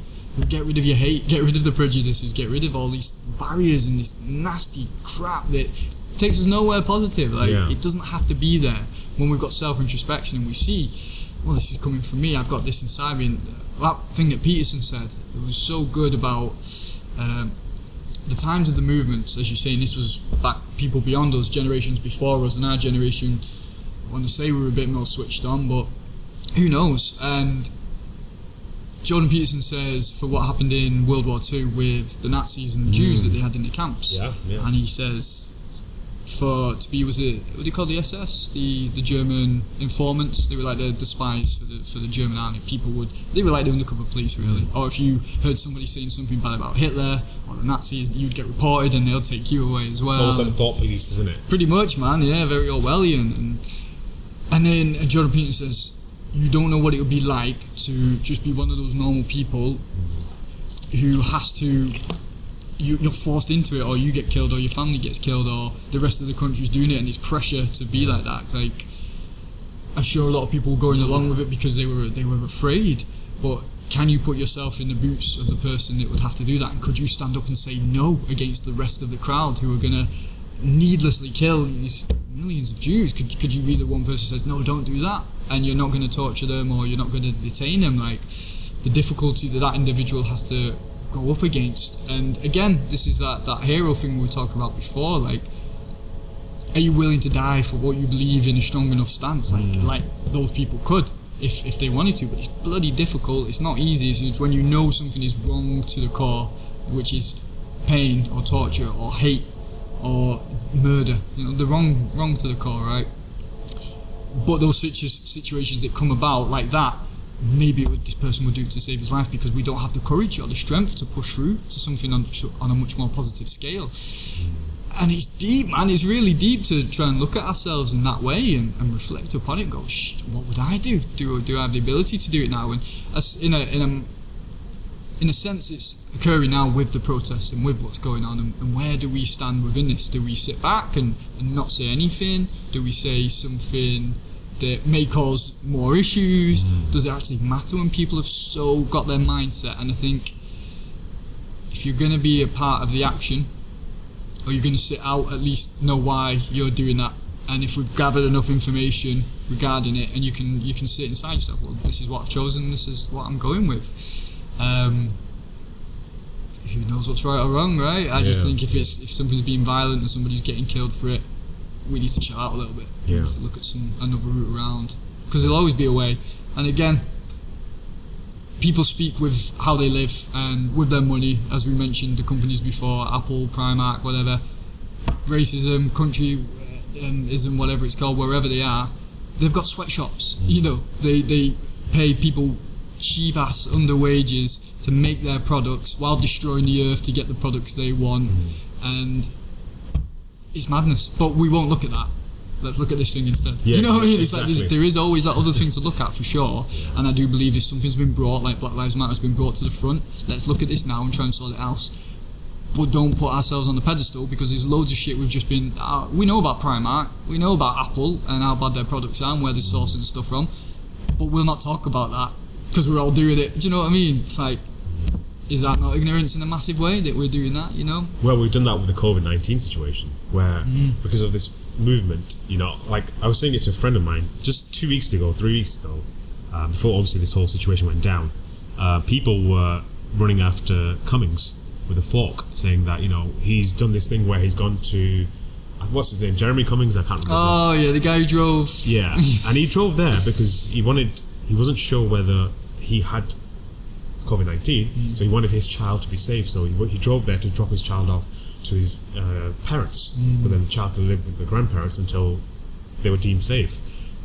Get rid of your hate, get rid of the prejudices, get rid of all these barriers and this nasty crap that takes us nowhere positive. Like yeah. it doesn't have to be there. When we've got self-introspection and we see, well, this is coming from me, I've got this inside me. And that thing that Peterson said, it was so good about the times of the movements, as you're saying, this was back people beyond us, generations before us, and our generation, I want to say we were a bit more switched on, but who knows? And Jordan Peterson says for what happened in World War II with the Nazis and the Jews that they had in the camps, and he says what do you call the SS? The German informants. They were like the spies for the German army. They were like the undercover police, really. Or if you heard somebody saying something bad about Hitler or the Nazis, you'd get reported and they'll take you away as well. It's all some thought police, isn't it? Pretty much, man. Yeah, very Orwellian. And then Jordan Peterson says, you don't know what it would be like to just be one of those normal people who has to... You're forced into it, or you get killed, or your family gets killed, or the rest of the country's doing it, and it's pressure to be like that. Like, I'm sure a lot of people were going along with it because they were afraid, but can you put yourself in the boots of the person that would have to do that, and could you stand up and say no against the rest of the crowd who are going to needlessly kill these millions of Jews? Could you be the one person who says, no, don't do that, and you're not going to torture them, or you're not going to detain them? Like, the difficulty that individual has to go up against. And again, this is that hero thing we were talking about before. Like, are you willing to die for what you believe in a strong enough stance? Like those people could if they wanted to, but it's bloody difficult. It's not easy. It's when you know something is wrong to the core, which is pain or torture or hate or murder, you know, the wrong to the core, right? But those situations that come about like that, maybe this person would do it to save his life because we don't have the courage or the strength to push through to something on a much more positive scale. And it's deep, man. It's really deep to try and look at ourselves in that way and reflect upon it and go, what would I do? Do I have the ability to do it now? And in a sense, it's occurring now with the protests and with what's going on. And where do we stand within this? Do we sit back and not say anything? Do we say something that may cause more issues? Does it actually matter when people have so got their mindset? And I think if you're going to be a part of the action, or you're going to sit out, at least know why you're doing that. And if we've gathered enough information regarding it, and you can sit inside yourself, well, this is what I've chosen, this is what I'm going with. Who knows what's right or wrong, right? I just think if something's being violent and somebody's getting killed for it, we need to chill out a little bit. We need to look at another route around, because there'll always be a way. And again, people speak with how they live and with their money, as we mentioned, the companies before, Apple, Primark, whatever, racism, countryism, whatever it's called, wherever they are, they've got sweatshops. You know, they pay people cheap ass under wages to make their products while destroying the earth to get the products they want, and it's madness. But we won't look at that. Let's look at this thing instead. Yeah, you know what I mean? It's exactly. Like there is always that other thing to look at, for sure. And I do believe if something's been brought, like Black Lives Matter has been brought to the front, let's look at this now and try and sort it out. But don't put ourselves on the pedestal, because there's loads of shit we've just been... we know about Primark, we know about Apple and how bad their products are and where they're sourcing stuff from, but we'll not talk about that because we're all doing it. Do you know what I mean? It's like... Is that not ignorance in a massive way that we're doing that, you know? Well, we've done that with the COVID-19 situation, where because of this movement, you know, like I was saying it to a friend of mine just 3 weeks ago, before obviously this whole situation went down, people were running after Cummings with a fork, saying that, you know, he's done this thing where he's gone to, what's his name, Jeremy Cummings? I can't remember his name. Oh, yeah, the guy who drove. Yeah, and he drove there because he wasn't sure whether he had COVID-19, so he wanted his child to be safe, so he drove there to drop his child off to his parents, but then the child could live with the grandparents until they were deemed safe.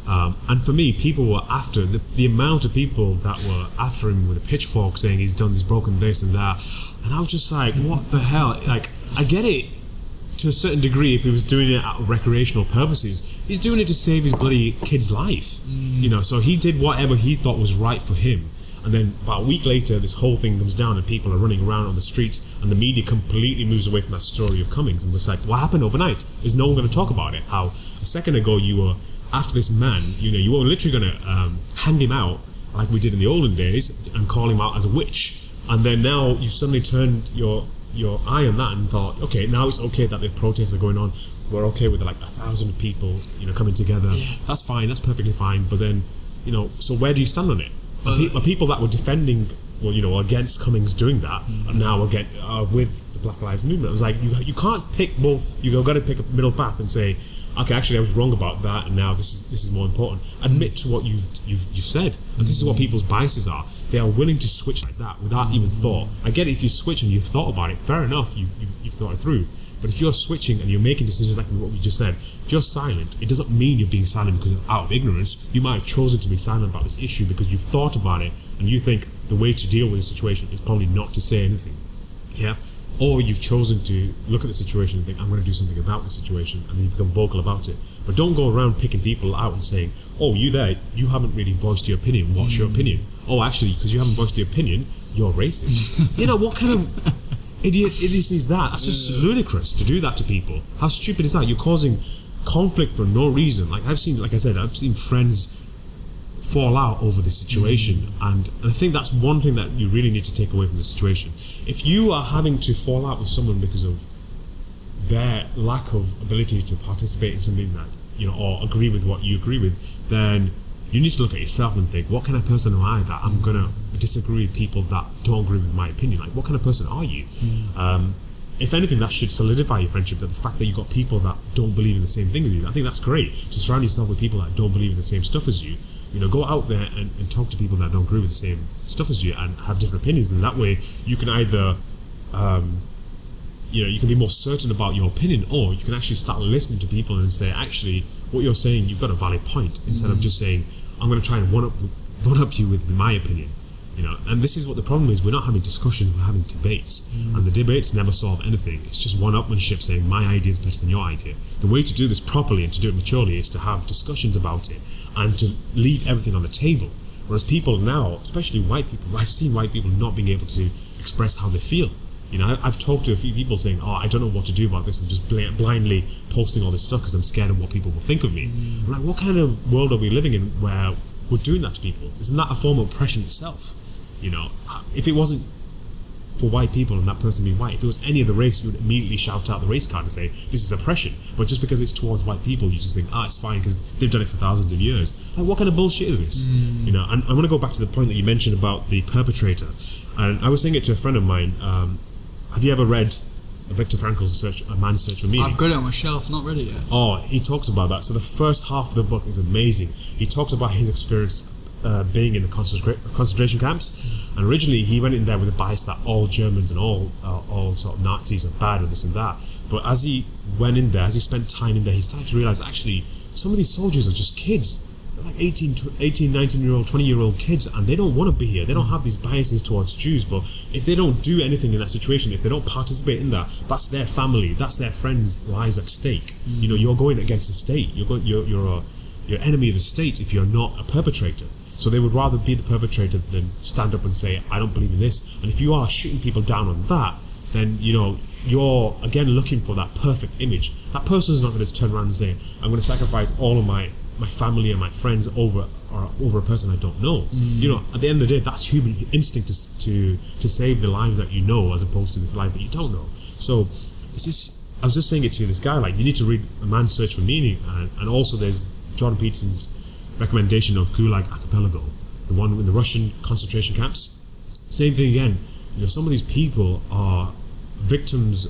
And for me, people were after the amount of people that were after him with a pitchfork, saying he's done this, broken this and that, and I was just like, what the hell? Like, I get it to a certain degree if he was doing it out of recreational purposes. He's doing it to save his bloody kid's life, you know, so he did whatever he thought was right for him. And then about a week later, this whole thing comes down and people are running around on the streets, and the media completely moves away from that story of Cummings. And it's like, what happened overnight? Is no one going to talk about it? How a second ago you were after this man, you know, you are literally going to hang him out like we did in the olden days and call him out as a witch. And then now you've suddenly turned your eye on that and thought, okay, now it's okay that the protests are going on. We're okay with like 1,000 people, you know, coming together. Yeah. That's fine. That's perfectly fine. But then, you know, so where do you stand on it? Are people that were defending, well, you know, against Cummings doing that, mm-hmm. and now again with the Black Lives Movement? It was like you can't pick both. You've got to pick a middle path and say, okay, actually, I was wrong about that, and now this is more important. Admit to what you've said, and this is what people's biases are. They are willing to switch like that without even thought. I get it if you switch and you've thought about it. Fair enough, you've thought it through. But if you're switching and you're making decisions like what we just said, if you're silent, it doesn't mean you're being silent because out of ignorance. You might have chosen to be silent about this issue because you've thought about it and you think the way to deal with the situation is probably not to say anything. Yeah. Or you've chosen to look at the situation and think, I'm going to do something about the situation, and then you become vocal about it. But don't go around picking people out and saying, oh, you there, you haven't really voiced your opinion. What's your opinion? Oh, actually, because you haven't voiced your opinion, you're racist. You know, what kind of idiocy is that? That's just ludicrous to do that to people. How stupid is that? You're causing conflict for no reason. Like I've seen friends fall out over this situation, and I think that's one thing that you really need to take away from the situation. If you are having to fall out with someone because of their lack of ability to participate in something that, you know, or agree with what you agree with, then you need to look at yourself and think, what kind of person am I that I'm going to disagree with people that don't agree with my opinion? Like, what kind of person are you? If anything, that should solidify your friendship, that the fact that you've got people that don't believe in the same thing as you. I think that's great, to surround yourself with people that don't believe in the same stuff as you. You know, go out there and talk to people that don't agree with the same stuff as you and have different opinions, and that way you can either, you know, you can be more certain about your opinion, or you can actually start listening to people and say, actually, what you're saying, you've got a valid point, instead of just saying, I'm going to try and one up you with my opinion. You know, and this is what the problem is, we're not having discussions, we're having debates, and the debates never solve anything. It's just one-upmanship, saying my idea is better than your idea. The way to do this properly and to do it maturely is to have discussions about it and to leave everything on the table. Whereas people now, especially white people, I've seen white people not being able to express how they feel. You know, I've talked to a few people saying, oh, I don't know what to do about this, I'm just blindly posting all this stuff because I'm scared of what people will think of me. I'm like, what kind of world are we living in where we're doing that to people? Isn't that a form of oppression itself? You know, if it wasn't for white people and that person being white, if it was any other race, you would immediately shout out the race card and say, this is oppression. But just because it's towards white people, you just think, it's fine because they've done it for thousands of years. Like, what kind of bullshit is this? You know, and I want to go back to the point that you mentioned about the perpetrator. And I was saying it to a friend of mine, have you ever read Viktor Frankl's A Man's Search for Meaning? I've got it on my shelf, not read it yet. Oh, he talks about that. So the first half of the book is amazing. He talks about his experience being in the concentration camps, and originally he went in there with a bias that all Germans and all sort of Nazis are bad and this and that. But as he went in there, as he spent time in there, he started to realise actually some of these soldiers are just kids. They're like 18, 19-year-old, 20-year-old kids, and they don't want to be here. They don't have these biases towards Jews, but if they don't do anything in that situation, if they don't participate in that, that's their family, that's their friends' lives at stake. You know, you're going against the state. You're an enemy of the state if you're not a perpetrator. So they would rather be the perpetrator than stand up and say, I don't believe in this. And if you are shooting people down on that, then, you know, you're again looking for that perfect image. That person's not going to turn around and say, I'm going to sacrifice all of my family and my friends over a person I don't know. You know, at the end of the day, that's human instinct to save the lives that you know as opposed to the lives that you don't know. So it's just, I was just saying it to this guy, like, you need to read A Man's Search for Meaning, and also there's Jordan Peterson's recommendation of Gulag Archipelago, the one in the Russian concentration camps. Same thing again, you know, some of these people are victims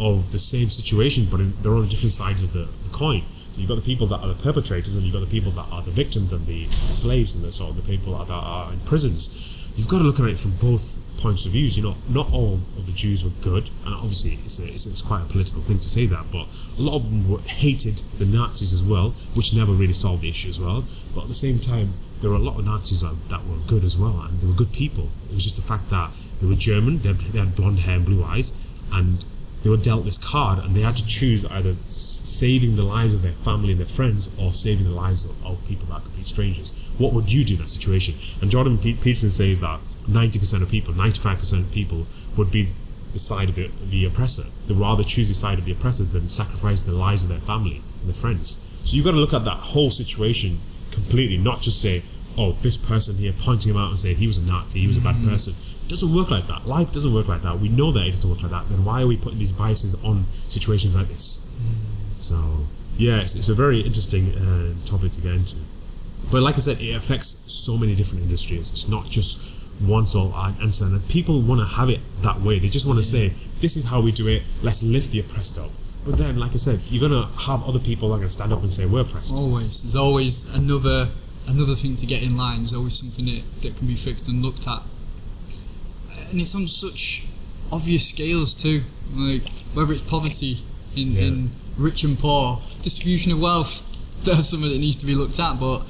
of the same situation, but they're on different sides of the coin. So you've got the people that are the perpetrators, and you've got the people that are the victims and the slaves and the sort of the people that are in prisons. You've got to look at it from both points of views. You know, not all of the Jews were good, and obviously it's quite a political thing to say that, but a lot of them hated the Nazis as well, which never really solved the issue as well. But at the same time, there were a lot of Nazis that were good as well, and they were good people. It was just the fact that they were German, they had blonde hair and blue eyes, and they were dealt this card, and they had to choose either saving the lives of their family and their friends or saving the lives of people that are complete strangers. What would you do in that situation? And Jordan Peterson says that 90% of people, 95% of people would be the side of the oppressor. They'd rather choose the side of the oppressor than sacrifice the lives of their family and their friends. So you got to look at that whole situation completely, not just say, oh, this person here, pointing him out and say he was a Nazi, he was a bad person. It doesn't work like that. Life doesn't work like that. We know that it doesn't work like that. Then why are we putting these biases on situations like this? So yeah, it's a very interesting topic to get into. But like I said, it affects so many different industries. It's not just one sole answer. And people want to have it that way. They just want to say, this is how we do it. Let's lift the oppressed up. But then, like I said, you're going to have other people that are going to stand up and say, we're oppressed. Always. There's always another thing to get in line. There's always something that can be fixed and looked at. And it's on such obvious scales too. Like, whether it's poverty in rich and poor, distribution of wealth, that's something that needs to be looked at, but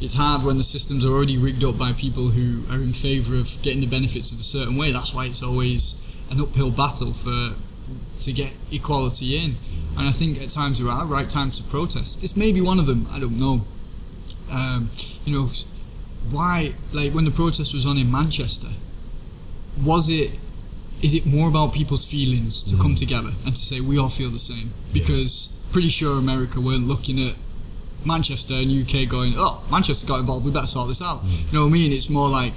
it's hard when the systems are already rigged up by people who are in favour of getting the benefits of a certain way. That's why it's always an uphill battle to get equality in. And I think at times there are right times to protest. This may be one of them, I don't know. Why, like when the protest was on in Manchester, is it more about people's feelings to come together and to say we all feel the same? Because pretty sure America weren't looking at Manchester and UK going, oh, Manchester got involved, we better sort this out. You know what I mean? It's more like,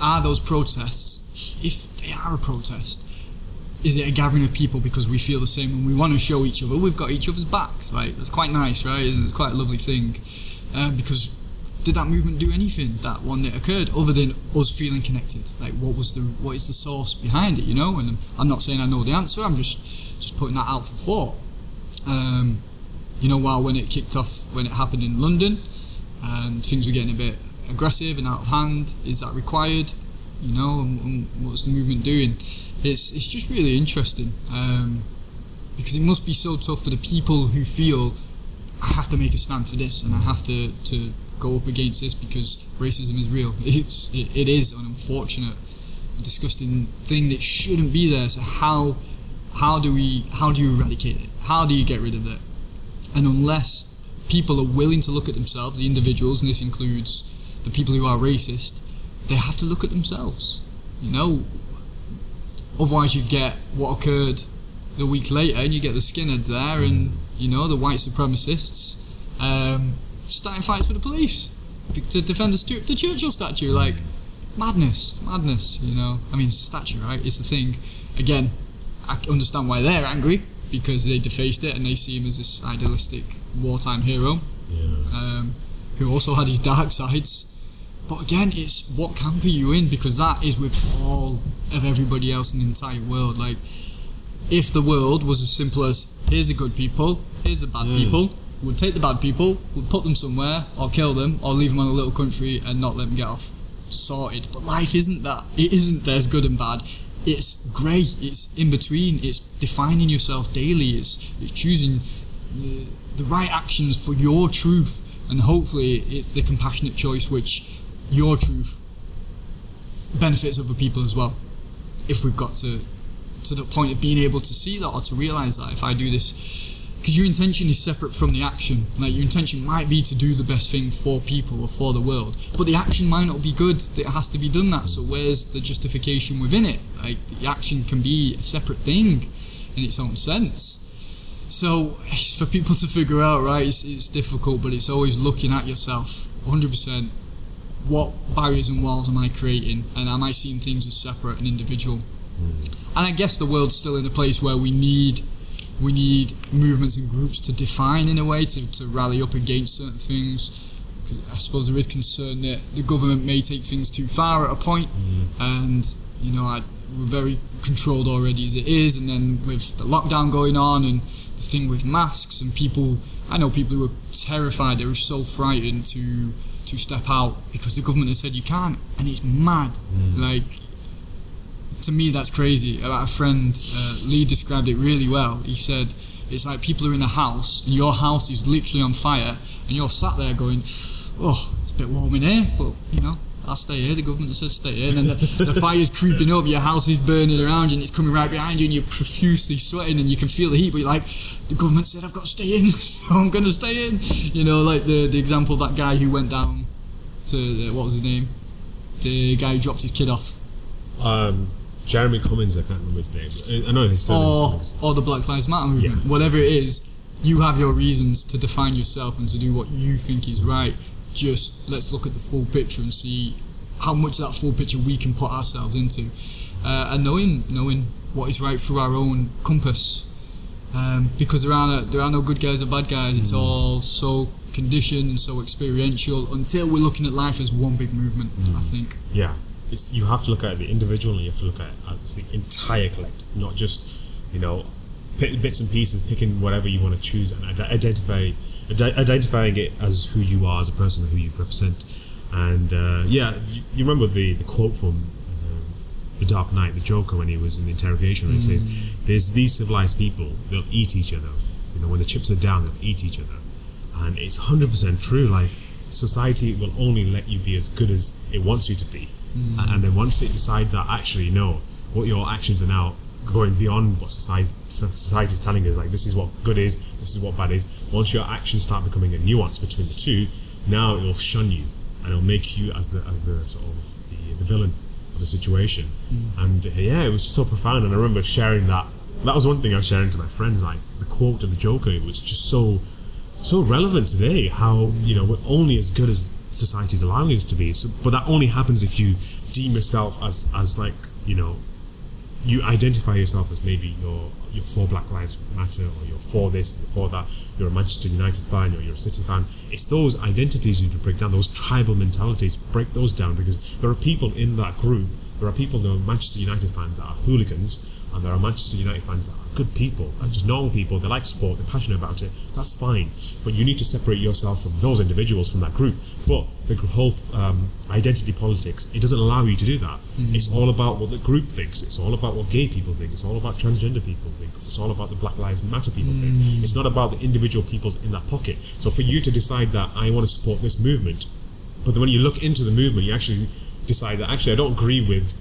are those protests, if they are a protest, is it a gathering of people because we feel the same and we want to show each other we've got each other's backs? Like, that's quite nice, right? Isn't it? It's quite a lovely thing. Because did that movement do anything, that one that occurred, other than us feeling connected? Like, what is the source behind it, you know? And I'm not saying I know the answer, I'm just putting that out for thought. When it kicked off, when it happened in London, things were getting a bit aggressive and out of hand. Is that required? You know, and what's the movement doing? It's just really interesting, because it must be so tough for the people who feel, I have to make a stand for this, and I have to go up against this because racism is real. It is an unfortunate, disgusting thing that shouldn't be there. So how do you eradicate it? How do you get rid of it? And unless people are willing to look at themselves, the individuals, and this includes the people who are racist, they have to look at themselves, you know? Otherwise you get what occurred a week later, and you get the skinheads there and, you know, the white supremacists starting fights with the police to defend the Churchill statue. Like, madness, you know? I mean, it's a statue, right? It's the thing. Again, I understand why they're angry, because they defaced it and they see him as this idealistic wartime hero who also had his dark sides. But again, it's what camp are you in, because that is with all of everybody else in the entire world. Like, if the world was as simple as here's the good people, here's the bad people, we'll take the bad people, we'll put them somewhere or kill them or leave them on a little country and not let them get off, sorted. But life isn't that. It isn't there's good and bad. It's grey, it's in between, it's defining yourself daily, it's choosing the right actions for your truth, and hopefully it's the compassionate choice which your truth benefits other people as well. If we've got to the point of being able to see that or to realise that, if I do this, because your intention is separate from the action. Like, your intention might be to do the best thing for people or for the world, but the action might not be good, that has to be done that, so where's the justification within it? Like, the action can be a separate thing in its own sense. So, it's for people to figure out, right? It's difficult, but it's always looking at yourself, 100%. What barriers and walls am I creating? And am I seeing things as separate and individual? And I guess the world's still in a place where we need movements and groups to define, in a way, to rally up against certain things. I suppose there is concern that the government may take things too far at a point, and you know, we're very controlled already as it is, and then with the lockdown going on and the thing with masks, and people, I know people who were terrified, they were so frightened to step out because the government has said you can't, and it's mad. Like, to me, that's crazy. A friend, Lee, described it really well. He said, it's like people are in a house, and your house is literally on fire, and you're sat there going, oh, it's a bit warm in here, but, you know, I'll stay here. The government says stay here. And then the fire's creeping up, your house is burning around you, and it's coming right behind you, and you're profusely sweating, and you can feel the heat, but you're like, the government said I've got to stay in, so I'm going to stay in. You know, like the example of that guy who went down to, what was his name? The guy who dropped his kid off. Jeremy Cummins, I can't remember his name. I know his surname. Or the Black Lives Matter movement, whatever it is. you have your reasons to define yourself and to do what you think is right. Just let's look at the full picture and see how much that full picture we can put ourselves into, and knowing what is right through our own compass, because there are no good guys or bad guys. It's all so conditioned and so experiential until we're looking at life as one big movement. I think you have to look at the individual and you have to look at it as the entire collective, not just bits and pieces, picking whatever you want to choose and identifying it as who you are as a person, who you represent. And you remember the quote from The Dark Knight, the Joker, when he was in the interrogation, when he says, there's these civilized people, they'll eat each other. When the chips are down, they'll eat each other. And it's 100% true. Like, society will only let you be as good as it wants you to be. And then once it decides that, actually, no, what your actions are now going beyond what society is telling us, like, this is what good is, this is what bad is. Once your actions start becoming a nuance between the two, now it will shun you and it will make you as the sort of the villain of the situation. And it was just so profound. And I remember sharing that was one thing I was sharing to my friends, like the quote of the Joker. It was just so relevant today, how we're only as good as society's allowing us to be. So, but that only happens if you deem yourself as you identify yourself as maybe you're for Black Lives Matter, or you're for this, you're for that, you're a Manchester United fan, or you're a City fan. It's those identities you need to break down, those tribal mentalities, break those down, because there are people in that group, there are people that are Manchester United fans that are hooligans, and there are Manchester United fans that are good people, and just normal people. They like sport, they're passionate about it, that's fine. But you need to separate yourself from those individuals, from that group. But the whole identity politics, it doesn't allow you to do that. It's all about what the group thinks, it's all about what gay people think, it's all about transgender people think, it's all about the Black Lives Matter people think. It's not about the individual peoples in that pocket. So for you to decide that I want to support this movement, but then when you look into the movement, you actually decide that actually I don't agree with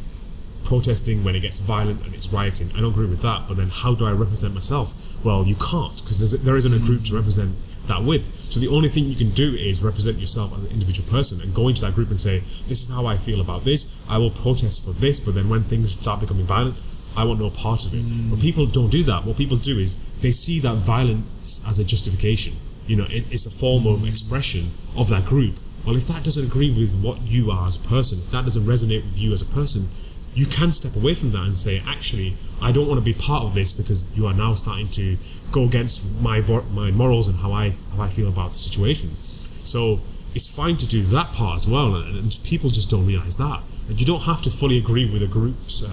protesting when it gets violent and it's rioting. I don't agree with that, but then how do I represent myself? Well, you can't, because there isn't a group to represent that with. So the only thing you can do is represent yourself as an individual person and go into that group and say, this is how I feel about this, I will protest for this, but then when things start becoming violent, I want no part of it. But people don't do that. What people do is they see that violence as a justification. It's a form of expression of that group. Well, if that doesn't agree with what you are as a person, if that doesn't resonate with you as a person, you can step away from that and say, actually, I don't want to be part of this, because you are now starting to go against my morals and how I feel about the situation. So it's fine to do that part as well, and people just don't realise that. And you don't have to fully agree with a group's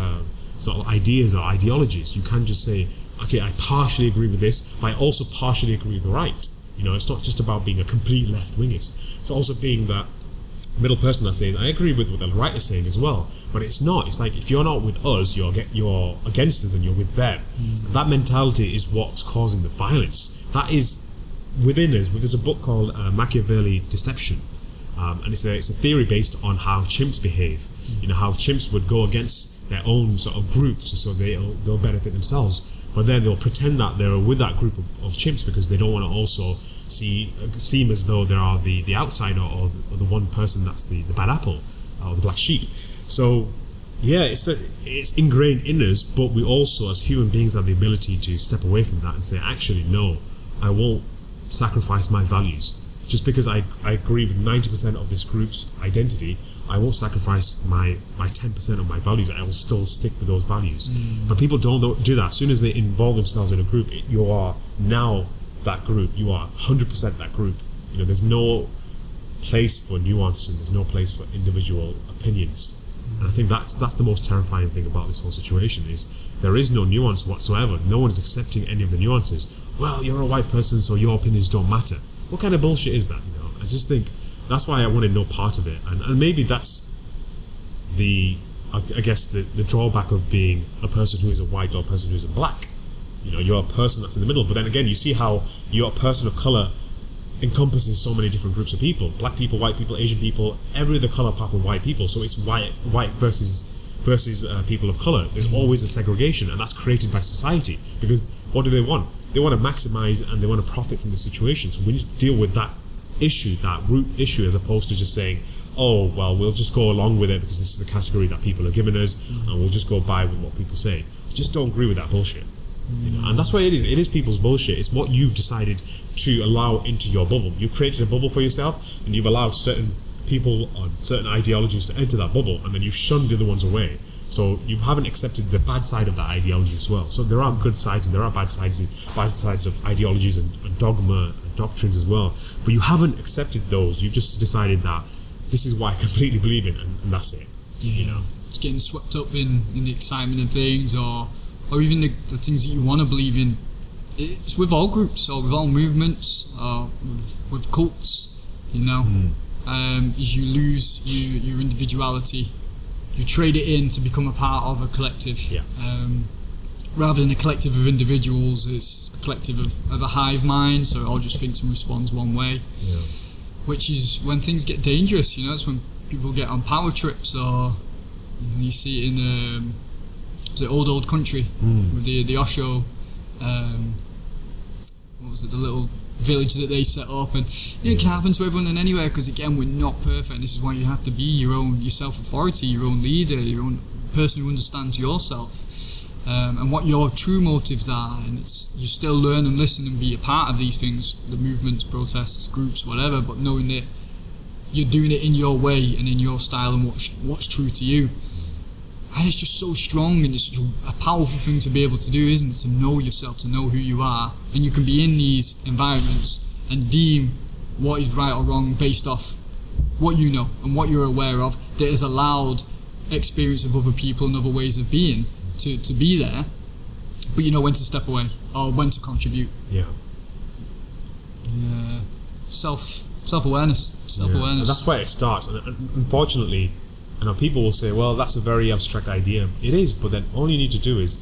sort of ideas or ideologies. You can just say, okay, I partially agree with this, but I also partially agree with the right. It's not just about being a complete left-wingist. It's also being that middle person that's saying, I agree with what the right is saying as well. But it's not. It's like, if you're not with us, you're against us and you're with them. And that mentality is what's causing the violence. That is within us. There's a book called Machiavelli Deception. And it's a theory based on how chimps behave. How chimps would go against their own sort of groups so they'll benefit themselves. But then they'll pretend that they're with that group of chimps because they don't want to also seem as though they are the outsider or the one person that's the bad apple or the black sheep. So it's ingrained in us, but we also as human beings have the ability to step away from that and say, actually, no, I won't sacrifice my values. Just because I agree with 90% of this group's identity, I won't sacrifice my 10% of my values. I will still stick with those values. But people don't do that. As soon as they involve themselves in a group, you are now that group. You are 100% that group. There's no place for nuance and there's no place for individual opinions. And I think that's the most terrifying thing about this whole situation, is there is no nuance whatsoever. No one's accepting any of the nuances. Well, you're a white person, so your opinions don't matter. What kind of bullshit is that? I just think that's why I wanted no part of it. And maybe that's the drawback of being a person who is a white or a person who is a black. You're a person that's in the middle. But then again, you see how you're a person of colour encompasses so many different groups of people. Black people, white people, Asian people, every other colour apart from white people. So it's white versus people of colour. There's always a segregation, and that's created by society. Because what do they want? They want to maximise and they want to profit from the situation. So we need to deal with that issue, that root issue, as opposed to just saying, oh, well, we'll just go along with it because this is the category that people are giving us and we'll just go by with what people say. Just don't agree with that bullshit. You know, and that's what it is. It is people's bullshit. It's what you've decided to allow into your bubble. You've created a bubble for yourself, and you've allowed certain people on certain ideologies to enter that bubble, and then you've shunned the other ones away. So you haven't accepted the bad side of that ideology as well. So there are good sides and there are bad sides of ideologies and dogma and doctrines as well. But you haven't accepted those. You've just decided that this is what I completely believe in, and that's it. Yeah. You know, it's getting swept up in the excitement of things, or even the things that you want to believe in. It's with all groups, or with all movements, or with cults, you know. Is you lose your individuality. You trade it in to become a part of a collective. Yeah. Rather than a collective of individuals, it's a collective of a hive mind, so it all just thinks and responds one way. Yeah. Which is when things get dangerous, you know. It's when people get on power trips, or you see it in the old country with the Osho, what was it, the little village that they set up, and it can happen to everyone and anywhere, because again, we're not perfect. This is why you have to be your self-authority, your own leader, your own person who understands yourself, and what your true motives are. And it's, you still learn and listen and be a part of these things, the movements, protests, groups, whatever, but knowing that you're doing it in your way and in your style and what's true to you. And it's just so strong, and it's a powerful thing to be able to do, isn't it? To know yourself, to know who you are, and you can be in these environments and deem what is right or wrong based off what you know and what you're aware of, that has allowed experience of other people and other ways of being to be there, but you know when to step away or when to contribute. Yeah. Self-awareness. Yeah. That's where it starts, and unfortunately, you know, people will say, well, that's a very abstract idea. It is, but then all you need to do is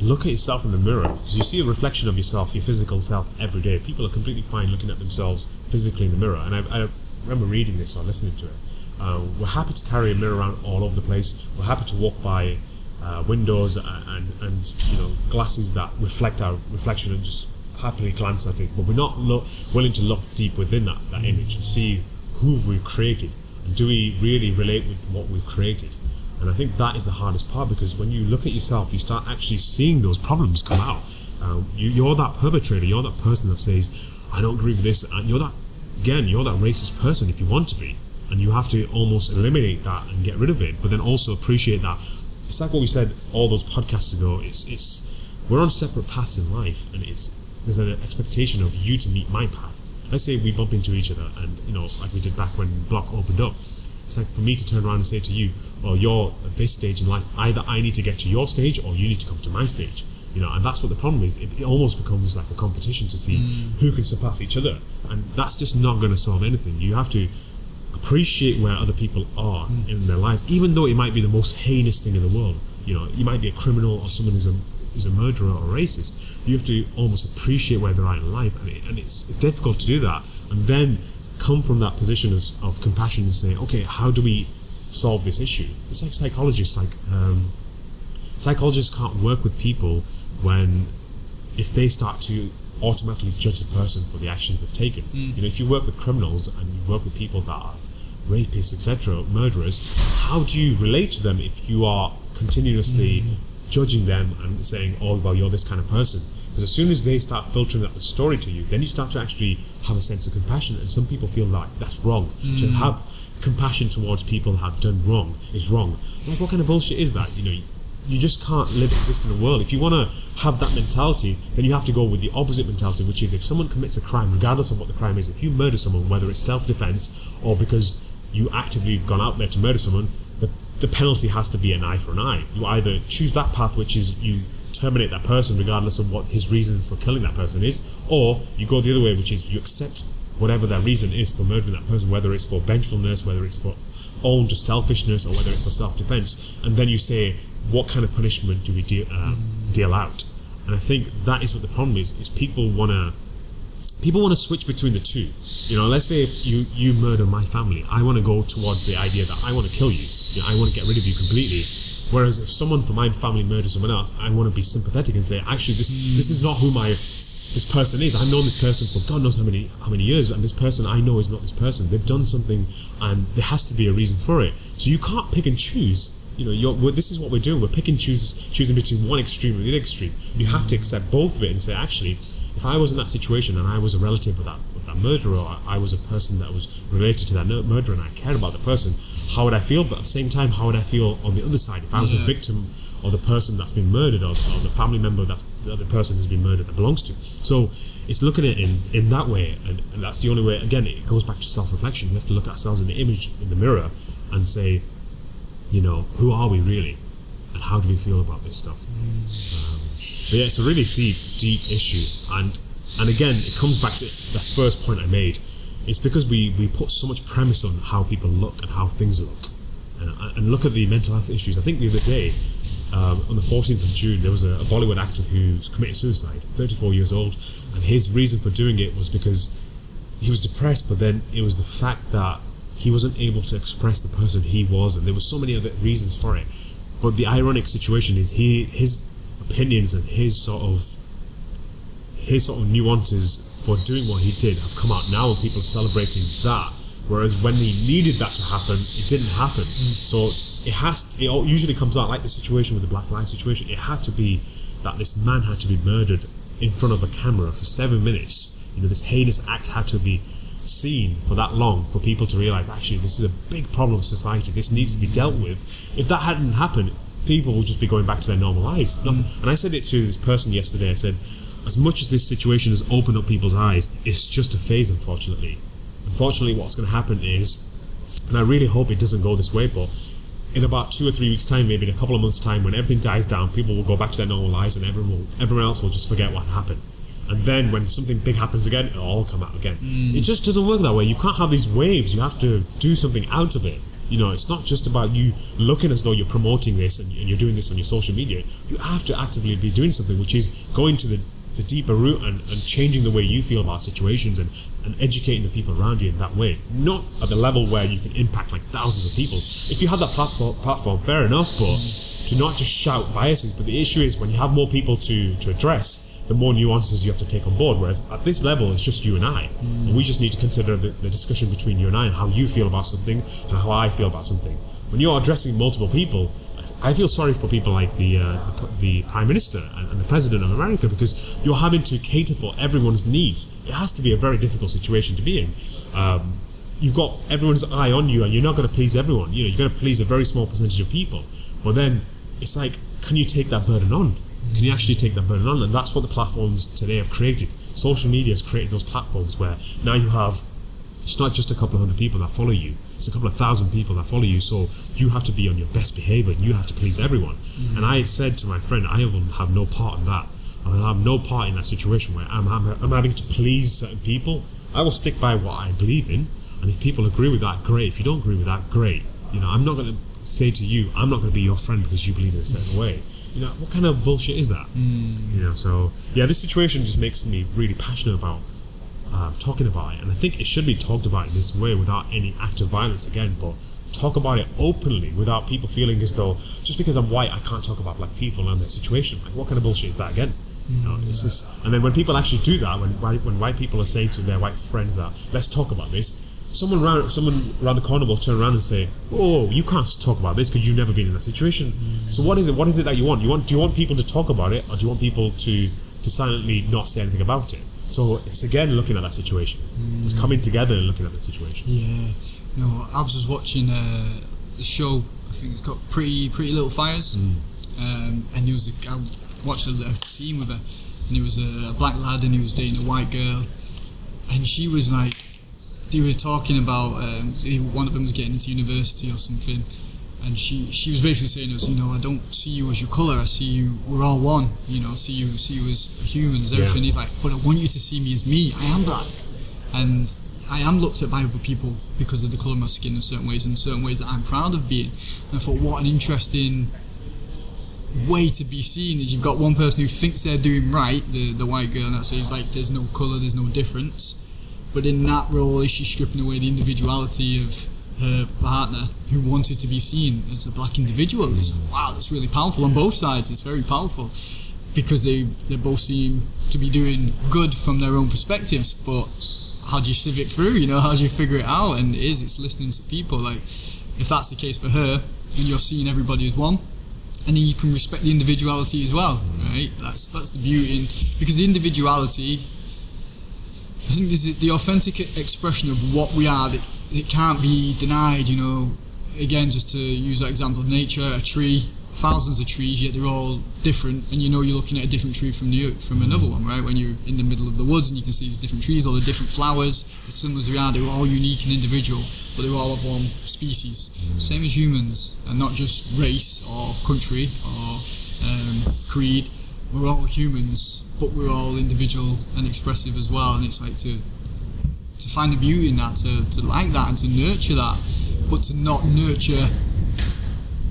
look at yourself in the mirror. Because you see a reflection of yourself, your physical self, every day. People are completely fine looking at themselves physically in the mirror. And I remember reading this or listening to it. We're happy to carry a mirror around all over the place. We're happy to walk by windows and you know, glasses that reflect our reflection and just happily glance at it. But we're not willing to look deep within that image and see who we've created. Do we really relate with what we've created? And I think that is the hardest part, because when you look at yourself, you start actually seeing those problems come out. You're that perpetrator, you're that person that says, I don't agree with this, and you're that racist person if you want to be, and you have to almost eliminate that and get rid of it, but then also appreciate that. It's like what we said all those podcasts ago, we're on separate paths in life, and there's an expectation of you to meet my path. Let's say we bump into each other, and you know, like we did back when Block opened up, it's like for me to turn around and say to you, well, you're at this stage in life, either I need to get to your stage or you need to come to my stage, you know. And that's what the problem is. It almost becomes like a competition to see who can surpass each other, and that's just not going to solve anything. You have to appreciate where other people are in their lives, even though it might be the most heinous thing in the world. You know, you might be a criminal or someone who's a murderer or racist. You have to almost appreciate where they're at in life, and it's difficult to do that, and then come from that position of compassion and say, okay, how do we solve this issue? It's like psychologists, psychologists can't work with people if they start to automatically judge the person for the actions they've taken. You know, if you work with criminals and you work with people that are rapists, etc., murderers, how do you relate to them if you are continuously judging them and saying, oh, well, you're this kind of person? Because as soon as they start filtering out the story to you, then you start to actually have a sense of compassion, and some people feel like that's wrong. To have compassion towards people who have done wrong is wrong. Like, what kind of bullshit is that? You know, you just can't exist in the world. If you want to have that mentality, then you have to go with the opposite mentality, which is if someone commits a crime, regardless of what the crime is, if you murder someone, whether it's self-defense or because you actively gone out there to murder someone, the penalty has to be an eye for an eye. You either choose that path, which is you terminate that person regardless of what his reason for killing that person is, or you go the other way, which is you accept whatever that reason is for murdering that person, whether it's for vengefulness, whether it's for own just selfishness, or whether it's for self-defense, and then you say, what kind of punishment do we deal out? And I think that is what the problem is people want to switch between the two. You know, let's say if you murder my family, I want to go towards the idea that I want to kill you. You know, I want to get rid of you completely. Whereas if someone from my family murders someone else, I want to be sympathetic and say, actually, this is not who this person is. I've known this person for God knows how many years, and this person I know is not this person. They've done something, and there has to be a reason for it. So you can't pick and choose. you know, this is what we're doing. We're picking, choosing between one extreme and the other extreme. You have to accept both of it and say, actually, if I was in that situation and I was a relative of that murderer, or I was a person that was related to that murderer and I cared about the person, how would I feel? But at the same time, how would I feel on the other side? If I was the victim or the person that's been murdered, or the family member that's the person who's been murdered that belongs to. So it's looking at it in that way, and that's the only way. Again, it goes back to self-reflection. We have to look at ourselves in the image, in the mirror, and say, you know, who are we really, and how do we feel about this stuff? But yeah, it's a really deep, deep issue, and again, it comes back to the first point I made. It's because we put so much premise on how people look and how things look, and look at the mental health issues. I think the other day, on the 14th of June, there was a Bollywood actor who committed suicide, 34 years old, and his reason for doing it was because he was depressed, but then it was the fact that he wasn't able to express the person he was, and there were so many other reasons for it. But the ironic situation is his opinions and his sort of nuances for doing what he did have come out now, and people are celebrating that. Whereas when they needed that to happen, it didn't happen. So it usually comes out like the situation with the Black Lives situation. It had to be that this man had to be murdered in front of a camera for 7 minutes. You know, this heinous act had to be seen for that long for people to realise, actually, this is a big problem of society. This needs to be dealt with. If that hadn't happened, people would just be going back to their normal lives. And I said it to this person yesterday. I said, as much as this situation has opened up people's eyes, it's just a phase, unfortunately. Unfortunately, what's going to happen is, and I really hope it doesn't go this way, but in about 2 or 3 weeks' time, maybe in a couple of months' time, when everything dies down, people will go back to their normal lives, and everyone else will just forget what happened. And then when something big happens again, it'll all come out again. It just doesn't work that way. You can't have these waves. You have to do something out of it. You know, it's not just about you looking as though you're promoting this and you're doing this on your social media. You have to actively be doing something, which is going to the deeper root and changing the way you feel about situations and educating the people around you in that way. Not at the level where you can impact like thousands of people. If you have that platform, fair enough, but to not just shout biases. But the issue is when you have more people to address, the more nuances you have to take on board. Whereas at this level, it's just you and I. And we just need to consider the discussion between you and I and how you feel about something and how I feel about something. When you're addressing multiple people, I feel sorry for people like the Prime Minister and the President of America, because you're having to cater for everyone's needs. It has to be a very difficult situation to be in. You've got everyone's eye on you, and you're not going to please everyone. You know, you're going to please a very small percentage of people. But then it's like, can you take that burden on? Can you actually take that burden on? And that's what the platforms today have created. Social media has created those platforms where now you have, it's not just a couple of hundred people that follow you. It's a couple of thousand people that follow you, so you have to be on your best behavior and you have to please everyone. And I said to my friend, I will have no part in that. I will have no part in that situation where I'm having to please certain people. I will stick by what I believe in, and if people agree with that, great. If you don't agree with that, great. You know, I'm not going to say to you, I'm not going to be your friend because you believe in a certain way. You know, what kind of bullshit is that? You know, so yeah, this situation just makes me really passionate about talking about it, and I think it should be talked about in this way without any act of violence again, but talk about it openly without people feeling as though just because I'm white I can't talk about black people and their situation. Like, what kind of bullshit is that again? You know, it's just, and then when people actually do that, when white people are saying to their white friends that let's talk about this, someone around the corner will turn around and say, oh, you can't talk about this because you've never been in that situation. So what is it that you want? Do you want people to talk about it, or do you want people to silently not say anything about it? So it's again looking at that situation. It's coming together and looking at the situation. Yeah. No, I was just watching the show, I think it's called Pretty Little Fires. And there was I watched a scene with her, and it was a black lad and he was dating a white girl, and she was like, they were talking about one of them was getting into university or something, and she was basically saying to us, you know, I don't see you as your colour, I see you, we're all one, you know, see you as humans, everything. Yeah. He's like, but I want you to see me as me, I am black. And I am looked at by other people because of the colour of my skin in certain ways that I'm proud of being. And I thought, what an interesting way to be seen is you've got one person who thinks they're doing right, the white girl, and that, so he's like, there's no colour, there's no difference. But in that role, is she stripping away the individuality of her partner who wanted to be seen as a black individual? It's, wow, that's really powerful on both sides. It's very powerful because they both seem to be doing good from their own perspectives, but how do you sieve it through? You know, how do you figure it out? And it's listening to people. Like, if that's the case for her, and you're seeing everybody as one, and then you can respect the individuality as well, right? That's the beauty, because the individuality, I think, is the authentic expression of what we are that it can't be denied, you know. Again, just to use that example of nature, a tree, thousands of trees, yet they're all different, and you know you're looking at a different tree from another one, right? When you're in the middle of the woods and you can see these different trees, all the different flowers, as similar as they are, they're all unique and individual, but they're all of one species. Same as humans, and not just race or country or creed. We're all humans, but we're all individual and expressive as well, and it's like to find the beauty in that, to like that and to nurture that, but to not nurture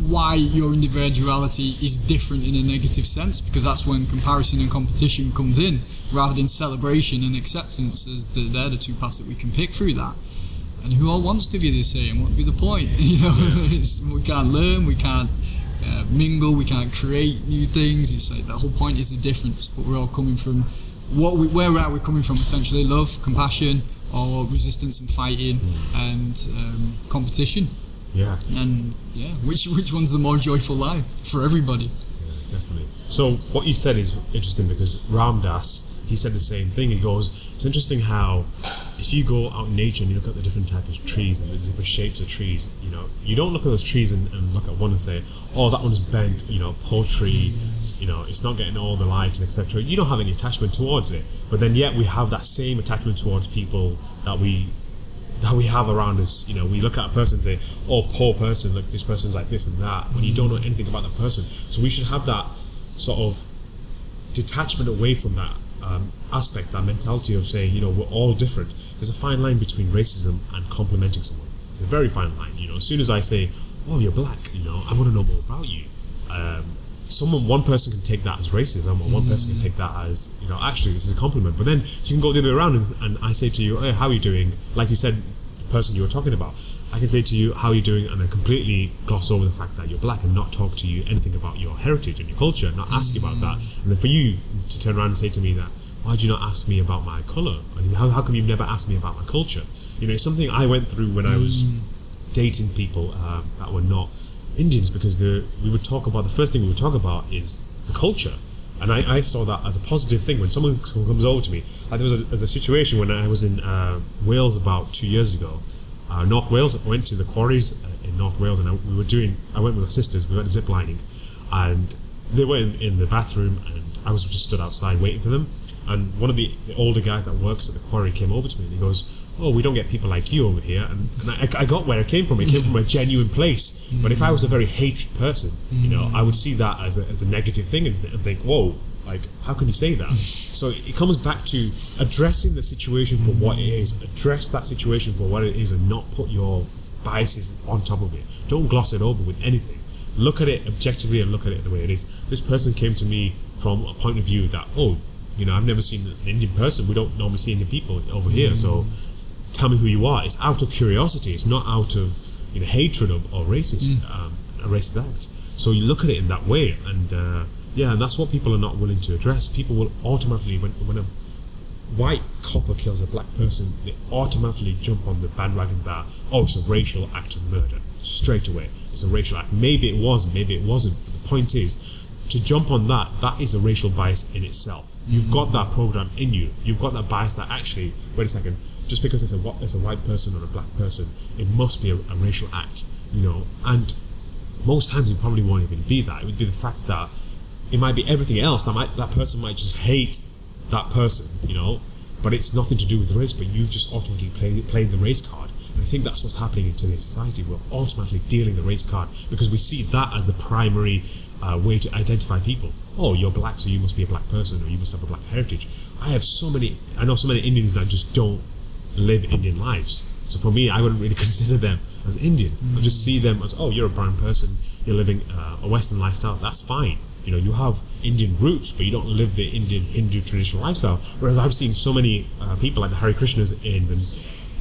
why your individuality is different in a negative sense, because that's when comparison and competition comes in, rather than celebration and acceptance, as they're the two paths that we can pick through that. And who all wants to be the same? What would be the point? You know, we can't learn, we can't mingle, we can't create new things. It's like the whole point is the difference, but we're all coming from where are we coming from? Essentially, love, compassion, or resistance and fighting and competition. Yeah. And yeah, which one's the more joyful life for everybody? Yeah, definitely. So what you said is interesting, because Ram Dass, he said the same thing. He goes, it's interesting how if you go out in nature and you look at the different types of trees and the different shapes of trees, you know, you don't look at those trees and look at one and say, oh, that one's bent, you know, poor tree, you know, it's not getting all the light and etc. You don't have any attachment towards it, but then yet we have that same attachment towards people that we have around us. You know, we look at a person and say, oh, poor person, look, this person's like this and that, when you don't know anything about that person. So we should have that sort of detachment away from that aspect, that mentality of saying, you know, we're all different. There's a fine line between racism and complimenting someone. It's a very fine line. You know, as soon as I say, oh, you're black, you know, I want to know more about you, one person can take that as racism, or one person can take that as, you know, actually this is a compliment. But then you can go the other way around and I say to you, hey, how are you doing? Like you said, the person you were talking about, I can say to you, how are you doing? And I completely gloss over the fact that you're black and not talk to you anything about your heritage and your culture, not ask you about that. And then for you to turn around and say to me that, why do you not ask me about my colour? I mean, how come you've never asked me about my culture? You know, it's something I went through when I was dating people that were not Indians, because the first thing we would talk about is the culture, and I saw that as a positive thing when someone comes over to me. Like there was a situation when I was in Wales about 2 years ago, North Wales. I went to the quarries in North Wales, and I went with my sisters. We went zip lining, and they were in the bathroom, and I was just stood outside waiting for them. And one of the older guys that works at the quarry came over to me and he goes, oh, we don't get people like you over here. And I got where it came from. It came from a genuine place. But if I was a very hatred person, you know, I would see that as a negative thing and think, whoa, like, how can you say that? So it comes back to addressing the situation for what it is. Address that situation for what it is and not put your biases on top of it. Don't gloss it over with anything. Look at it objectively and look at it the way it is. This person came to me from a point of view that, oh, you know, I've never seen an Indian person. We don't normally see Indian people over here, so tell me who you are. It's out of curiosity. It's not out of, you know, hatred or racist racist act. So you look at it in that way, and and that's what people are not willing to address. People will automatically, when a white copper kills a black person, they automatically jump on the bandwagon that, oh, it's a racial act of murder straight away. It's a racial act. Maybe it was, maybe it wasn't. But the point is, to jump on that is a racial bias in itself. You've got that program in you. You've got that bias that actually, wait a second, just because it's a white person or a black person, it must be a racial act, you know. And most times it probably won't even be that. It would be the fact that it might be everything else. That person might just hate that person, you know, but it's nothing to do with race. But you've just automatically played the race card. And I think that's what's happening in today's society. We're automatically dealing the race card because we see that as the primary way to identify people. Oh, you're black, so you must be a black person, or you must have a black heritage. I know so many Indians that just don't live Indian lives. So for me, I wouldn't really consider them as Indian. I just see them as, oh, you're a brown person, you're living a Western lifestyle, that's fine. You know, you have Indian roots, but you don't live the Indian Hindu traditional lifestyle. Whereas I've seen so many people like the Hare Krishnas in the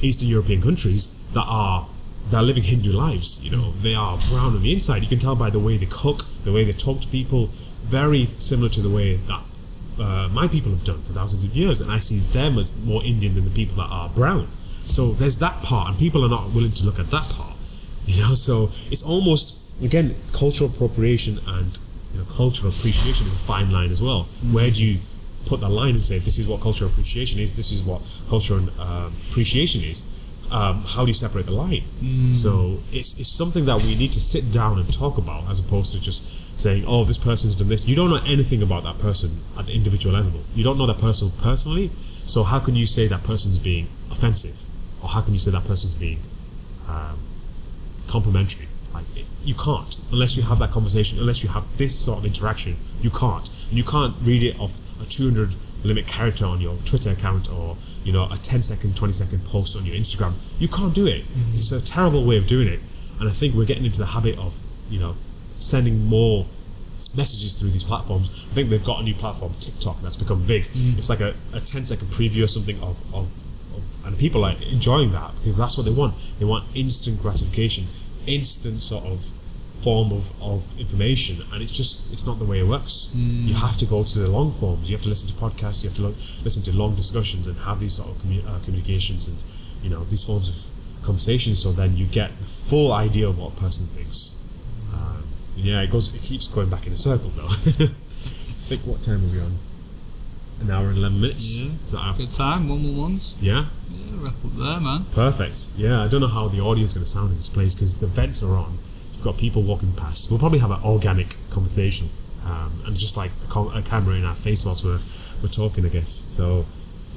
Eastern European countries that are living Hindu lives. You know, they are brown on the inside. You can tell by the way they cook, the way they talk to people, very similar to the way that my people have done for thousands of years, and I see them as more Indian than the people that are brown. So there's that part, and people are not willing to look at that part, you know. So it's almost again, cultural appropriation and, you know, cultural appreciation is a fine line as well. Where do you put that line and say, this is what cultural appreciation is, this is what cultural appreciation is? How do you separate the line? So it's something that we need to sit down and talk about, as opposed to just saying, oh, this person's done this. You don't know anything about that person at the individual level. You don't know that person personally. So how can you say that person's being offensive? Or how can you say that person's being complimentary? Like, you can't, unless you have that conversation, unless you have this sort of interaction, you can't. And you can't read it off a 200 limit character on your Twitter account, or, you know, a 10-second, 20-second post on your Instagram. You can't do it. Mm-hmm. It's a terrible way of doing it. And I think we're getting into the habit of, you know, sending more messages through these platforms. I think they've got a new platform, TikTok, that's become big. Mm-hmm. It's like a 10-second preview or something of, and people are enjoying that because that's what they want. They want instant gratification, instant sort of form of information, and it's just, it's not the way it works. You have to go to the long forms, you have to listen to podcasts, you have to listen to long discussions and have these sort of communications and, you know, these forms of conversations, so then you get the full idea of what a person thinks. Yeah, it keeps going back in a circle though. I think, what time are we on? An hour and 11 minutes. Yeah, is that our good time? 1-1-1s. Yeah. Yeah, wrap up there, man. Perfect. Yeah, I don't know how the audio is going to sound in this place because the vents are on. We've got people walking past. We'll probably have an organic conversation, and just like a camera in our face whilst we're talking, I guess. So,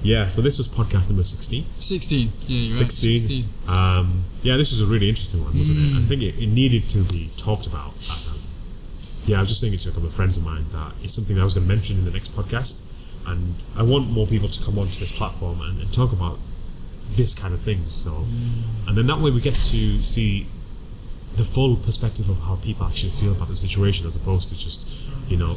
yeah. So this was podcast number 16. 16. Yeah, you're 16. Right. 16. Yeah, this was a really interesting one, wasn't it? I think it needed to be talked about. Yeah, I was just saying it to a couple of friends of mine that it's something that I was going to mention in the next podcast. And I want more people to come onto this platform and talk about this kind of things. So, and then that way we get to see the full perspective of how people actually feel about the situation, as opposed to just, you know,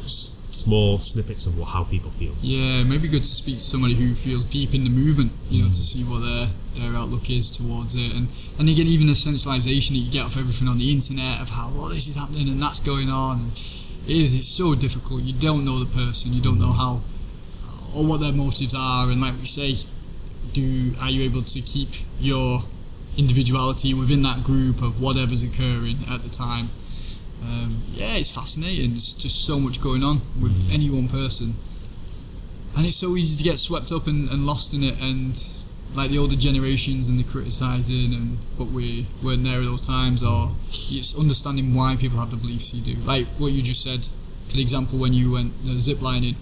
small snippets of how people feel. Yeah, maybe good to speak to somebody who feels deep in the movement, you know, to see what their outlook is towards it. And again, even the sensationalization that you get off everything on the internet of how, well, this is happening and that's going on. And it's so difficult. You don't know the person. You don't know how, or what their motives are, and like we say, are you able to keep your individuality within that group of whatever's occurring at the time? Yeah, it's fascinating. There's just so much going on with any one person, and it's so easy to get swept up and lost in it, and like the older generations and the criticising, but we weren't there at those times, or it's understanding why people have the beliefs you do. Like what you just said, for example, when you went ziplining,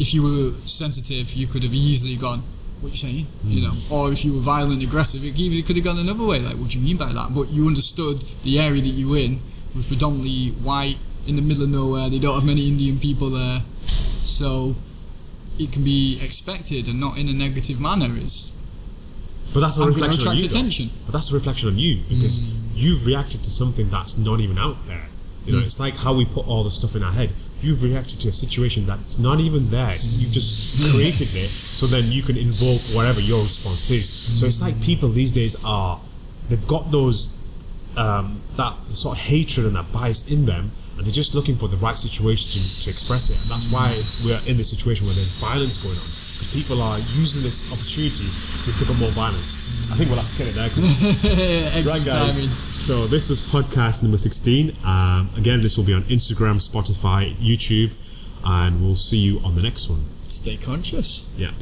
if you were sensitive, you could have easily gone, what are you saying? You know, or if you were violent, aggressive, it could have gone another way, like, what do you mean by that? But you understood the area that you were in was predominantly white, in the middle of nowhere, they don't have many Indian people there, so it can be expected and not in a negative manner. But that's a reflection on you, but that's a reflection on you, because you've reacted to something that's not even out there. You know, it's like how we put all the stuff in our head. You've reacted to a situation that's not even there. So you've just created it, so then you can invoke whatever your response is. So it's like people these days they've got those, that sort of hatred and that bias in them, and they're just looking for the right situation to express it. And that's why we're in this situation where there's violence going on. Because people are using this opportunity to become more violent. I think we'll have to get it there. Right, guys. Timing. So this was podcast number 16. Again, this will be on Instagram, Spotify, YouTube, and we'll see you on the next one. Stay conscious. Yeah.